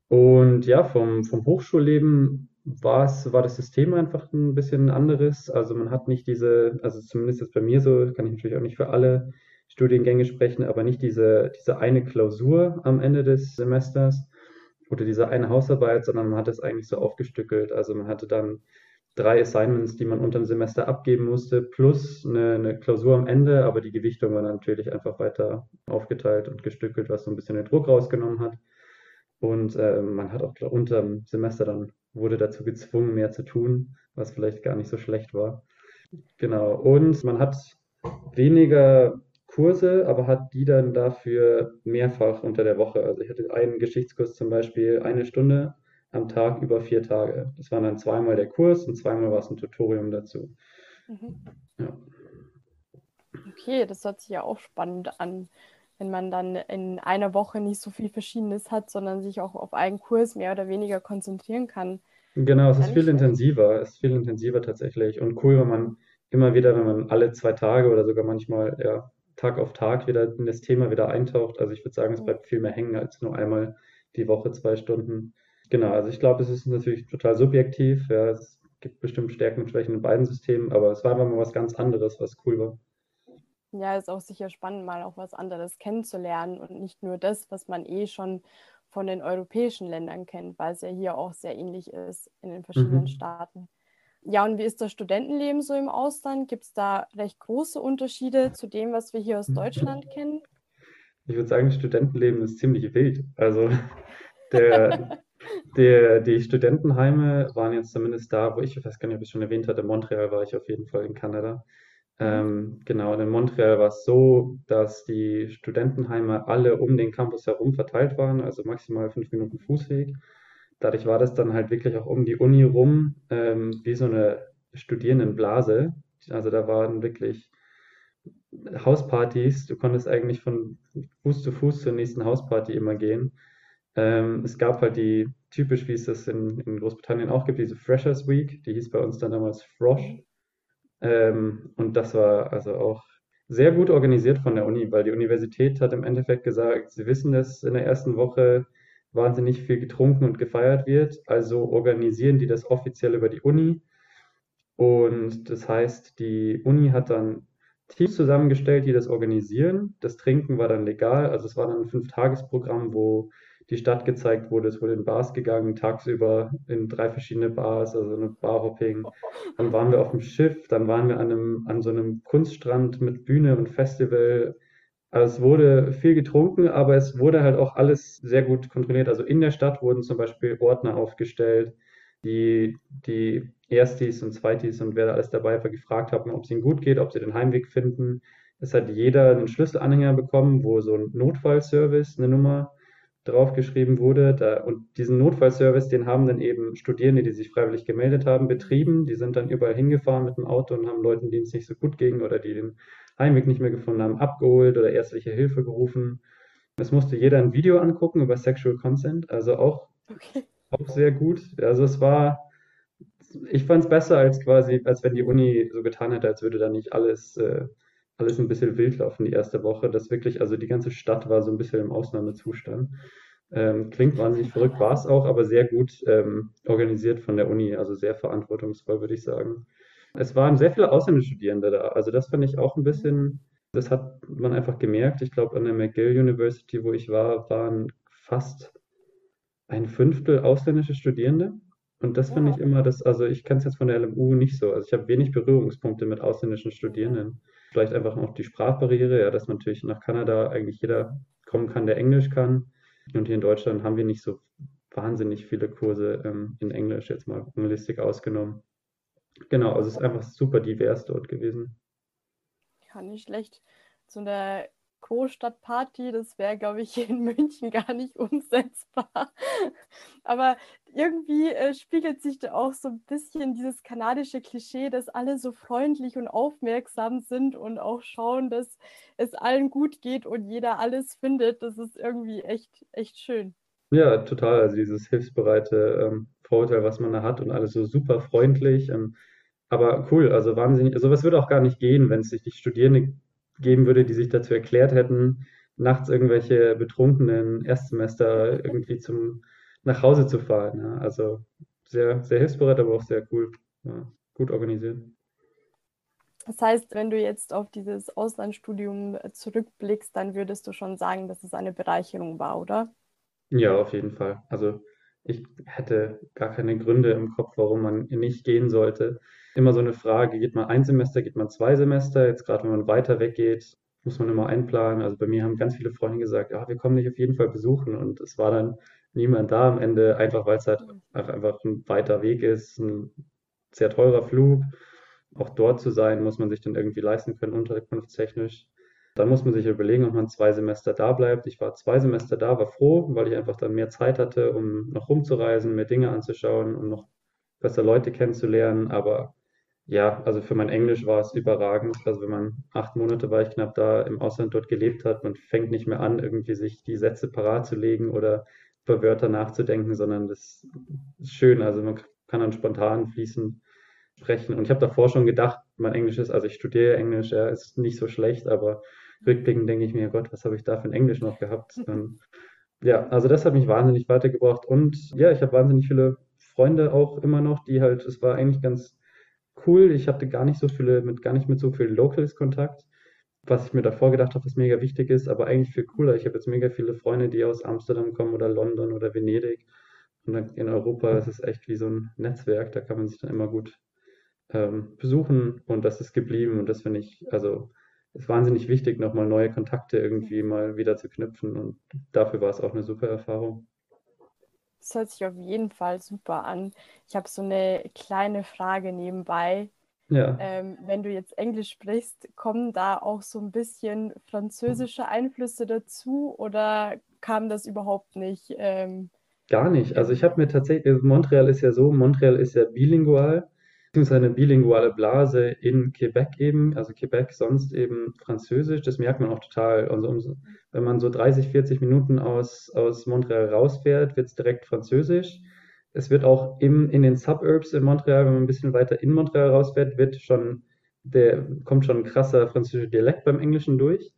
Und ja, vom, vom Hochschulleben war es, war das System einfach ein bisschen anderes. Also man hat nicht diese, also zumindest jetzt bei mir so, kann ich natürlich auch nicht für alle Studiengänge sprechen, aber nicht diese, diese eine Klausur am Ende des Semesters oder diese eine Hausarbeit, sondern man hat es eigentlich so aufgestückelt. Also man hatte dann drei Assignments, die man unterm Semester abgeben musste, plus eine, eine Klausur am Ende, aber die Gewichtung war natürlich einfach weiter aufgeteilt und gestückelt, was so ein bisschen den Druck rausgenommen hat. Und äh, man hat auch unterm Semester dann, wurde dazu gezwungen, mehr zu tun, was vielleicht gar nicht so schlecht war. Genau, und man hat weniger Kurse, aber hat die dann dafür mehrfach unter der Woche. Also ich hatte einen Geschichtskurs zum Beispiel eine Stunde am Tag über vier Tage. Das war dann zweimal der Kurs und zweimal war es ein Tutorium dazu. Mhm. Ja. Okay, das hört sich ja auch spannend an, wenn man dann in einer Woche nicht so viel Verschiedenes hat, sondern sich auch auf einen Kurs mehr oder weniger konzentrieren kann. Genau, es ist viel intensiver, es ist viel intensiver tatsächlich und cool, wenn man immer wieder, wenn man alle zwei Tage oder sogar manchmal ja, Tag auf Tag wieder in das Thema wieder eintaucht. Also ich würde sagen, es bleibt viel mehr hängen als nur einmal die Woche zwei Stunden. Genau, also ich glaube, es ist natürlich total subjektiv, ja, es gibt bestimmt Stärken und Schwächen in beiden Systemen, aber es war einfach mal was ganz anderes, was cool war. Ja, ist auch sicher spannend, mal auch was anderes kennenzulernen und nicht nur das, was man eh schon von den europäischen Ländern kennt, weil es ja hier auch sehr ähnlich ist in den verschiedenen mhm. Staaten. Ja, und wie ist das Studentenleben so im Ausland? Gibt es da recht große Unterschiede zu dem, was wir hier aus Deutschland kennen? Ich würde sagen, das Studentenleben ist ziemlich wild. Also der, der, die Studentenheime waren jetzt zumindest da, wo ich, ich weiß gar nicht, ob ich es schon erwähnt hatte, in Montreal war ich auf jeden Fall in Kanada. Ähm, genau, und in Montreal war es so, dass die Studentenheime alle um den Campus herum verteilt waren, also maximal fünf Minuten Fußweg. Dadurch war das dann halt wirklich auch um die Uni rum, ähm, wie so eine Studierendenblase. Also da waren wirklich Hauspartys, du konntest eigentlich von Fuß zu Fuß zur nächsten Hausparty immer gehen. Ähm, es gab halt die, typisch wie es das in, in Großbritannien auch gibt, diese Freshers Week, die hieß bei uns dann damals Frosh. Ähm, und das war also auch sehr gut organisiert von der Uni, weil die Universität hat im Endeffekt gesagt, sie wissen, dass in der ersten Woche wahnsinnig viel getrunken und gefeiert wird, also organisieren die das offiziell über die Uni. Und das heißt, die Uni hat dann Teams zusammengestellt, die das organisieren. Das Trinken war dann legal, also es war dann ein Fünf-Tages-Programm, wo die Stadt gezeigt wurde, es wurde in Bars gegangen, tagsüber in drei verschiedene Bars, also eine Barhopping. Dann waren wir auf dem Schiff, dann waren wir an, einem, an so einem Kunststrand mit Bühne und Festival. Also es wurde viel getrunken, aber es wurde halt auch alles sehr gut kontrolliert. Also in der Stadt wurden zum Beispiel Ordner aufgestellt, die die Erstis und Zweitis und wer da alles dabei war, gefragt haben, ob es ihnen gut geht, ob sie den Heimweg finden. Es hat jeder einen Schlüsselanhänger bekommen, wo so ein Notfallservice, eine Nummer, draufgeschrieben wurde. Da, und diesen Notfallservice, den haben dann eben Studierende, die sich freiwillig gemeldet haben, betrieben. Die sind dann überall hingefahren mit dem Auto und haben Leuten, denen es nicht so gut ging oder die den Heimweg nicht mehr gefunden haben, abgeholt oder ärztliche Hilfe gerufen. Es musste jeder ein Video angucken über Sexual Consent, also auch, okay. auch sehr gut. Also es war, ich fand es besser, als quasi, als wenn die Uni so getan hätte, als würde da nicht alles, äh, alles ein bisschen wild laufen die erste Woche. Das wirklich, also die ganze Stadt war so ein bisschen im Ausnahmezustand. Ähm, klingt wahnsinnig verrückt, war es auch, aber sehr gut ähm, organisiert von der Uni, also sehr verantwortungsvoll, würde ich sagen. Es waren sehr viele Auslandsstudierende da, also das fand ich auch ein bisschen, das hat man einfach gemerkt. Ich glaube, an der McGill University, wo ich war, waren fast ein Fünftel ausländische Studierende und das finde ich immer, das, also ich kann es jetzt von der L M U nicht so, also ich habe wenig Berührungspunkte mit ausländischen Studierenden. Vielleicht einfach auch die Sprachbarriere, ja, dass natürlich nach Kanada eigentlich jeder kommen kann, der Englisch kann und hier in Deutschland haben wir nicht so wahnsinnig viele Kurse ähm, in Englisch, jetzt mal Anglistik ausgenommen. Genau, also es ist einfach super divers dort gewesen. Ja, nicht schlecht. So eine Großstadtparty, das wäre, glaube ich, hier in München gar nicht umsetzbar. Aber irgendwie äh, spiegelt sich da auch so ein bisschen dieses kanadische Klischee, dass alle so freundlich und aufmerksam sind und auch schauen, dass es allen gut geht und jeder alles findet. Das ist irgendwie echt, echt schön. Ja, total. Also dieses hilfsbereite ähm, Vorurteil, was man da hat und alles so super freundlich. Ähm, aber cool, also wahnsinnig. Also was würde auch gar nicht gehen, wenn es sich die Studierende geben würde, die sich dazu erklärt hätten, nachts irgendwelche betrunkenen Erstsemester irgendwie zum nach Hause zu fahren. Ja. Also sehr, sehr hilfsbereit, aber auch sehr cool. Ja, gut organisiert. Das heißt, wenn du jetzt auf dieses Auslandsstudium zurückblickst, dann würdest du schon sagen, dass es eine Bereicherung war, oder? Ja, auf jeden Fall. Also ich hätte gar keine Gründe im Kopf, warum man nicht gehen sollte. Immer so eine Frage, geht man ein Semester, geht man zwei Semester? Jetzt gerade, wenn man weiter weggeht, muss man immer einplanen. Also bei mir haben ganz viele Freunde gesagt, ja, wir kommen dich auf jeden Fall besuchen. Und es war dann niemand da am Ende, einfach weil es halt einfach ein weiter Weg ist, ein sehr teurer Flug. Auch dort zu sein, muss man sich dann irgendwie leisten können, unterkunftstechnisch. Dann muss man sich überlegen, ob man zwei Semester da bleibt. Ich war zwei Semester da, war froh, weil ich einfach dann mehr Zeit hatte, um noch rumzureisen, mir Dinge anzuschauen und noch besser Leute kennenzulernen. Aber ja, also für mein Englisch war es überragend. Also wenn man acht Monate war ich knapp da im Ausland dort gelebt hat, man fängt nicht mehr an, irgendwie sich die Sätze parat zu legen oder über Wörter nachzudenken, sondern das ist schön. Also man kann dann spontan fließend sprechen. Und ich habe davor schon gedacht, mein Englisch ist, also ich studiere Englisch, ja, ist nicht so schlecht, aber rückblickend denke ich mir, Gott, was habe ich da für ein Englisch noch gehabt? Und ja, also das hat mich wahnsinnig weitergebracht. Und ja, ich habe wahnsinnig viele Freunde auch immer noch, die halt, es war eigentlich ganz cool. Ich hatte gar nicht so viele, mit gar nicht mit so vielen Locals Kontakt, was ich mir davor gedacht habe, was mega wichtig ist, aber eigentlich viel cooler. Ich habe jetzt mega viele Freunde, die aus Amsterdam kommen oder London oder Venedig. Und dann in Europa, das ist echt wie so ein Netzwerk, da kann man sich dann immer gut ähm, besuchen und das ist geblieben. Und das finde ich, also ist wahnsinnig wichtig, nochmal neue Kontakte irgendwie mal wieder zu knüpfen, und dafür war es auch eine super Erfahrung. Das hört sich auf jeden Fall super an. Ich habe so eine kleine Frage nebenbei. Ja. Ähm, wenn du jetzt Englisch sprichst, kommen da auch so ein bisschen französische Einflüsse dazu oder kam das überhaupt nicht? Ähm, Gar nicht. Also ich habe mir tatsächlich, Montreal ist ja so, Montreal ist ja bilingual. Beziehungsweise eine bilinguale Blase in Quebec eben, also Quebec sonst eben Französisch, das merkt man auch total. Also um, wenn man so dreißig, vierzig Minuten aus, aus Montreal rausfährt, wird es direkt Französisch. Es wird auch im, in den Suburbs in Montreal, wenn man ein bisschen weiter in Montreal rausfährt, wird schon der, kommt schon ein krasser französischer Dialekt beim Englischen durch.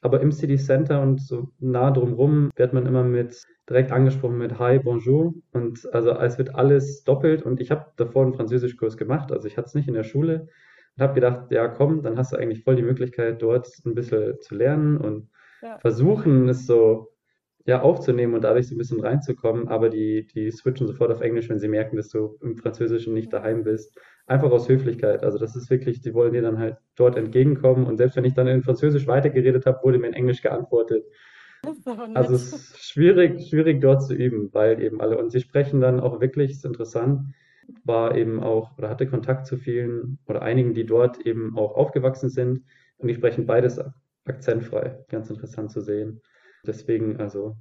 Aber im City Center und so nah drumherum wird man immer mit direkt angesprochen mit Hi, Bonjour, und also es wird alles doppelt. Und ich habe davor einen Französischkurs gemacht, also ich hatte es nicht in der Schule und habe gedacht, ja komm, dann hast du eigentlich voll die Möglichkeit, dort ein bisschen zu lernen und ja. versuchen, es so ja, aufzunehmen und dadurch so ein bisschen reinzukommen. Aber die, die switchen sofort auf Englisch, wenn sie merken, dass du im Französischen nicht daheim bist. Einfach aus Höflichkeit, also das ist wirklich, die wollen dir dann halt dort entgegenkommen, und selbst wenn ich dann in Französisch weitergeredet habe, wurde mir in Englisch geantwortet. Also es ist schwierig, schwierig dort zu üben, weil eben alle, und sie sprechen dann auch wirklich, ist interessant, war eben auch, oder hatte Kontakt zu vielen oder einigen, die dort eben auch aufgewachsen sind, und die sprechen beides akzentfrei, ganz interessant zu sehen. Deswegen, also,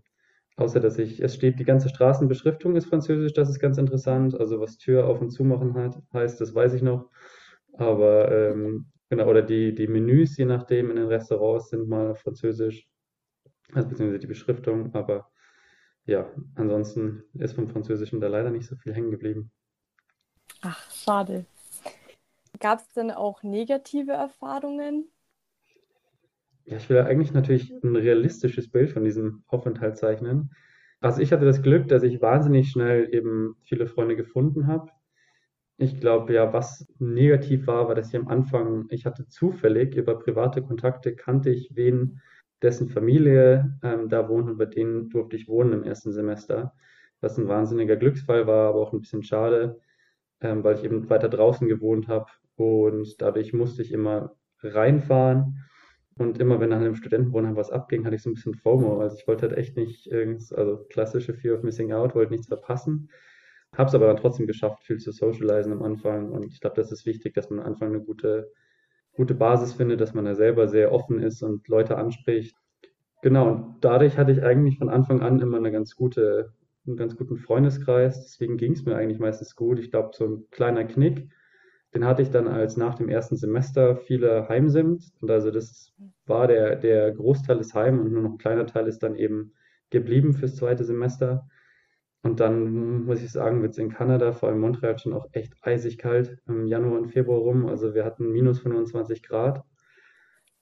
außer dass ich, es steht, die ganze Straßenbeschriftung ist französisch, das ist ganz interessant. Also was Tür auf und zu machen hat, heißt, das weiß ich noch. Aber, ähm, genau, oder die, die Menüs, je nachdem, in den Restaurants sind mal französisch, also beziehungsweise die Beschriftung. Aber ja, ansonsten ist vom Französischen da leider nicht so viel hängen geblieben. Ach, schade. Gab es denn auch negative Erfahrungen? Ja, ich will eigentlich natürlich ein realistisches Bild von diesem Aufenthalt zeichnen. Also ich hatte das Glück, dass ich wahnsinnig schnell eben viele Freunde gefunden habe. Ich glaube, ja, was negativ war, war, dass ich am Anfang, ich hatte zufällig über private Kontakte, kannte ich wen, dessen Familie ähm, da wohnt, und bei denen durfte ich wohnen im ersten Semester, was ein wahnsinniger Glücksfall war, aber auch ein bisschen schade, ähm, weil ich eben weiter draußen gewohnt habe und dadurch musste ich immer reinfahren. Und immer, wenn an einem Studentenwohnheim was abging, hatte ich so ein bisschen FOMO. Also ich wollte halt echt nicht, also klassische Fear of Missing Out, wollte nichts verpassen. Habe es aber dann trotzdem geschafft, viel zu socialisen am Anfang. Und ich glaube, das ist wichtig, dass man am Anfang eine gute, gute Basis findet, dass man da selber sehr offen ist und Leute anspricht. Genau, und dadurch hatte ich eigentlich von Anfang an immer eine ganz gute, einen ganz guten Freundeskreis. Deswegen ging es mir eigentlich meistens gut. Ich glaube, so ein kleiner Knick, den hatte ich dann als nach dem ersten Semester viele Heimsimt. Und also das war der, der Großteil ist Heim und nur noch ein kleiner Teil ist dann eben geblieben fürs zweite Semester. Und dann muss ich sagen, wird es in Kanada, vor allem Montreal, schon auch echt eisig kalt im Januar und Februar rum. Also wir hatten minus fünfundzwanzig Grad.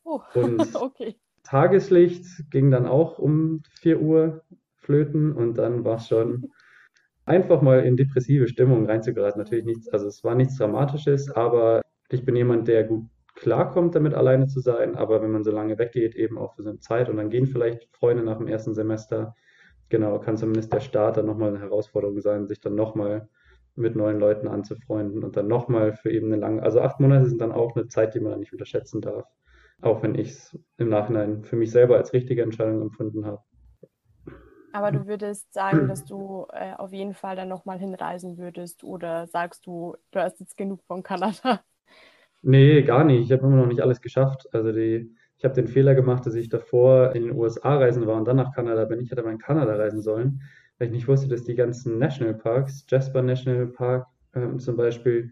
Oh, und okay. Tageslicht ging dann auch um vier Uhr flöten und dann war es schon... Einfach mal in depressive Stimmung reinzugeraten. Natürlich nichts, also es war nichts Dramatisches, aber ich bin jemand, der gut klarkommt, damit alleine zu sein. Aber wenn man so lange weggeht, eben auch für so eine Zeit, und dann gehen vielleicht Freunde nach dem ersten Semester, genau, kann zumindest der Start dann nochmal eine Herausforderung sein, sich dann nochmal mit neuen Leuten anzufreunden und dann nochmal für eben eine lange, also acht Monate sind dann auch eine Zeit, die man nicht unterschätzen darf. Auch wenn ich es im Nachhinein für mich selber als richtige Entscheidung empfunden habe. Aber du würdest sagen, dass du äh, auf jeden Fall dann nochmal hinreisen würdest, oder sagst du, du hast jetzt genug von Kanada? Nee, gar nicht. Ich habe immer noch nicht alles geschafft. Also die, ich habe den Fehler gemacht, dass ich davor in den U S A reisen war und dann nach Kanada bin. Ich hätte mal in Kanada reisen sollen, weil ich nicht wusste, dass die ganzen Nationalparks, Jasper National Park äh, zum Beispiel,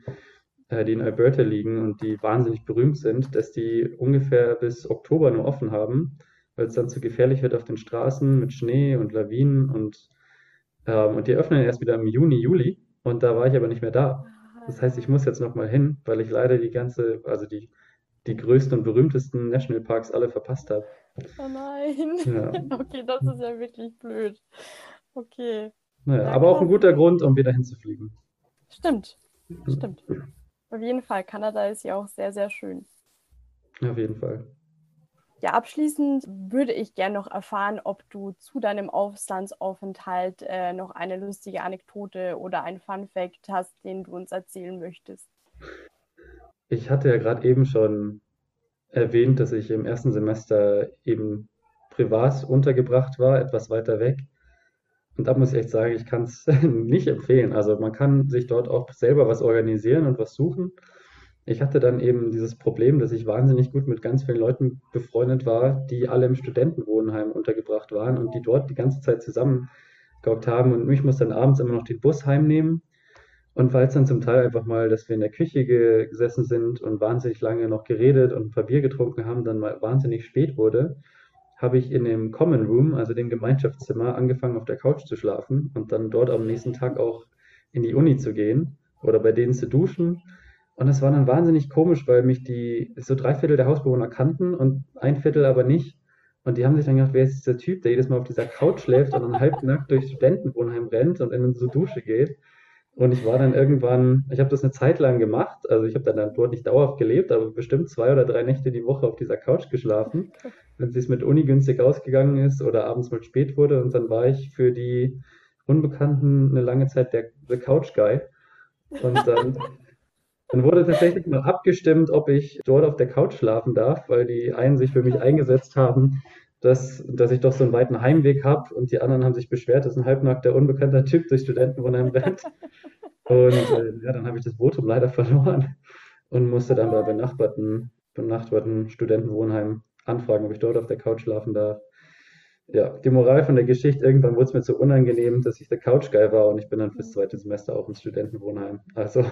äh, die in Alberta liegen und die wahnsinnig berühmt sind, dass die ungefähr bis Oktober nur offen haben, weil es dann zu gefährlich wird auf den Straßen mit Schnee und Lawinen und, ähm, und die öffnen erst wieder im Juni, Juli, und da war ich aber nicht mehr da. Das heißt, ich muss jetzt nochmal hin, weil ich leider die ganze, also die, die größten und berühmtesten Nationalparks alle verpasst habe. Oh nein, ja. Okay, das ist ja wirklich blöd. Okay. Naja, aber auch ein guter Grund, um wieder hinzufliegen. Stimmt, stimmt. Auf jeden Fall, Kanada ist ja auch sehr, sehr schön. Auf jeden Fall. Ja, abschließend würde ich gerne noch erfahren, ob du zu deinem Auslandsaufenthalt äh, noch eine lustige Anekdote oder ein Funfact hast, den du uns erzählen möchtest. Ich hatte ja gerade eben schon erwähnt, dass ich im ersten Semester eben privat untergebracht war, etwas weiter weg. Und da muss ich echt sagen, ich kann es nicht empfehlen. Also man kann sich dort auch selber was organisieren und was suchen. Ich hatte dann eben dieses Problem, dass ich wahnsinnig gut mit ganz vielen Leuten befreundet war, die alle im Studentenwohnheim untergebracht waren und die dort die ganze Zeit zusammengehockt haben, und mich muss dann abends immer noch den Bus heimnehmen. Und weil es dann zum Teil einfach mal, dass wir in der Küche gesessen sind und wahnsinnig lange noch geredet und ein paar Bier getrunken haben, dann mal wahnsinnig spät wurde, habe ich in dem Common Room, also dem Gemeinschaftszimmer, angefangen auf der Couch zu schlafen und dann dort am nächsten Tag auch in die Uni zu gehen oder bei denen zu duschen. Und das war dann wahnsinnig komisch, weil mich die, so drei Viertel der Hausbewohner kannten und ein Viertel aber nicht. Und die haben sich dann gedacht, wer ist dieser Typ, der jedes Mal auf dieser Couch schläft und dann halbnackt durch Studentenwohnheim rennt und in so Dusche geht. Und ich war dann irgendwann, ich habe das eine Zeit lang gemacht, also ich habe dann dort nicht dauerhaft gelebt, aber bestimmt zwei oder drei Nächte die Woche auf dieser Couch geschlafen, wenn es mit Uni günstig ausgegangen ist oder abends mal spät wurde. Und dann war ich für die Unbekannten eine lange Zeit der The Couch Guy. Und dann... Dann wurde tatsächlich mal abgestimmt, ob ich dort auf der Couch schlafen darf, weil die einen sich für mich eingesetzt haben, dass, dass ich doch so einen weiten Heimweg habe, und die anderen haben sich beschwert, dass ein halbnackter, unbekannter Typ durch Studentenwohnheim rennt. Und äh, ja, dann habe ich das Votum leider verloren und musste dann bei benachbarten, benachbarten Studentenwohnheim anfragen, ob ich dort auf der Couch schlafen darf. Ja, die Moral von der Geschichte, irgendwann wurde es mir so unangenehm, dass ich der Couch-Guy war, und ich bin dann fürs zweite Semester auch im Studentenwohnheim. Also...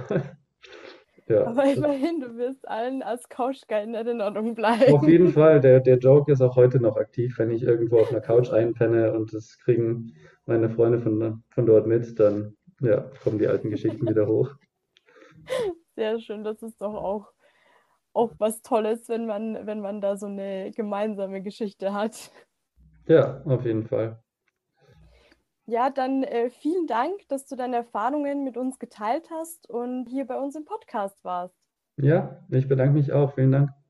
Ja. Aber immerhin, du wirst allen als Couch-Guy in Erinnerung bleiben. Auf jeden Fall, der, der Joke ist auch heute noch aktiv, wenn ich irgendwo auf einer Couch einpenne und das kriegen meine Freunde von, von dort mit, dann ja, kommen die alten Geschichten wieder hoch. Sehr schön, das ist doch auch, auch was Tolles, wenn man, wenn man da so eine gemeinsame Geschichte hat. Ja, auf jeden Fall. Ja, dann äh, vielen Dank, dass du deine Erfahrungen mit uns geteilt hast und hier bei uns im Podcast warst. Ja, ich bedanke mich auch. Vielen Dank.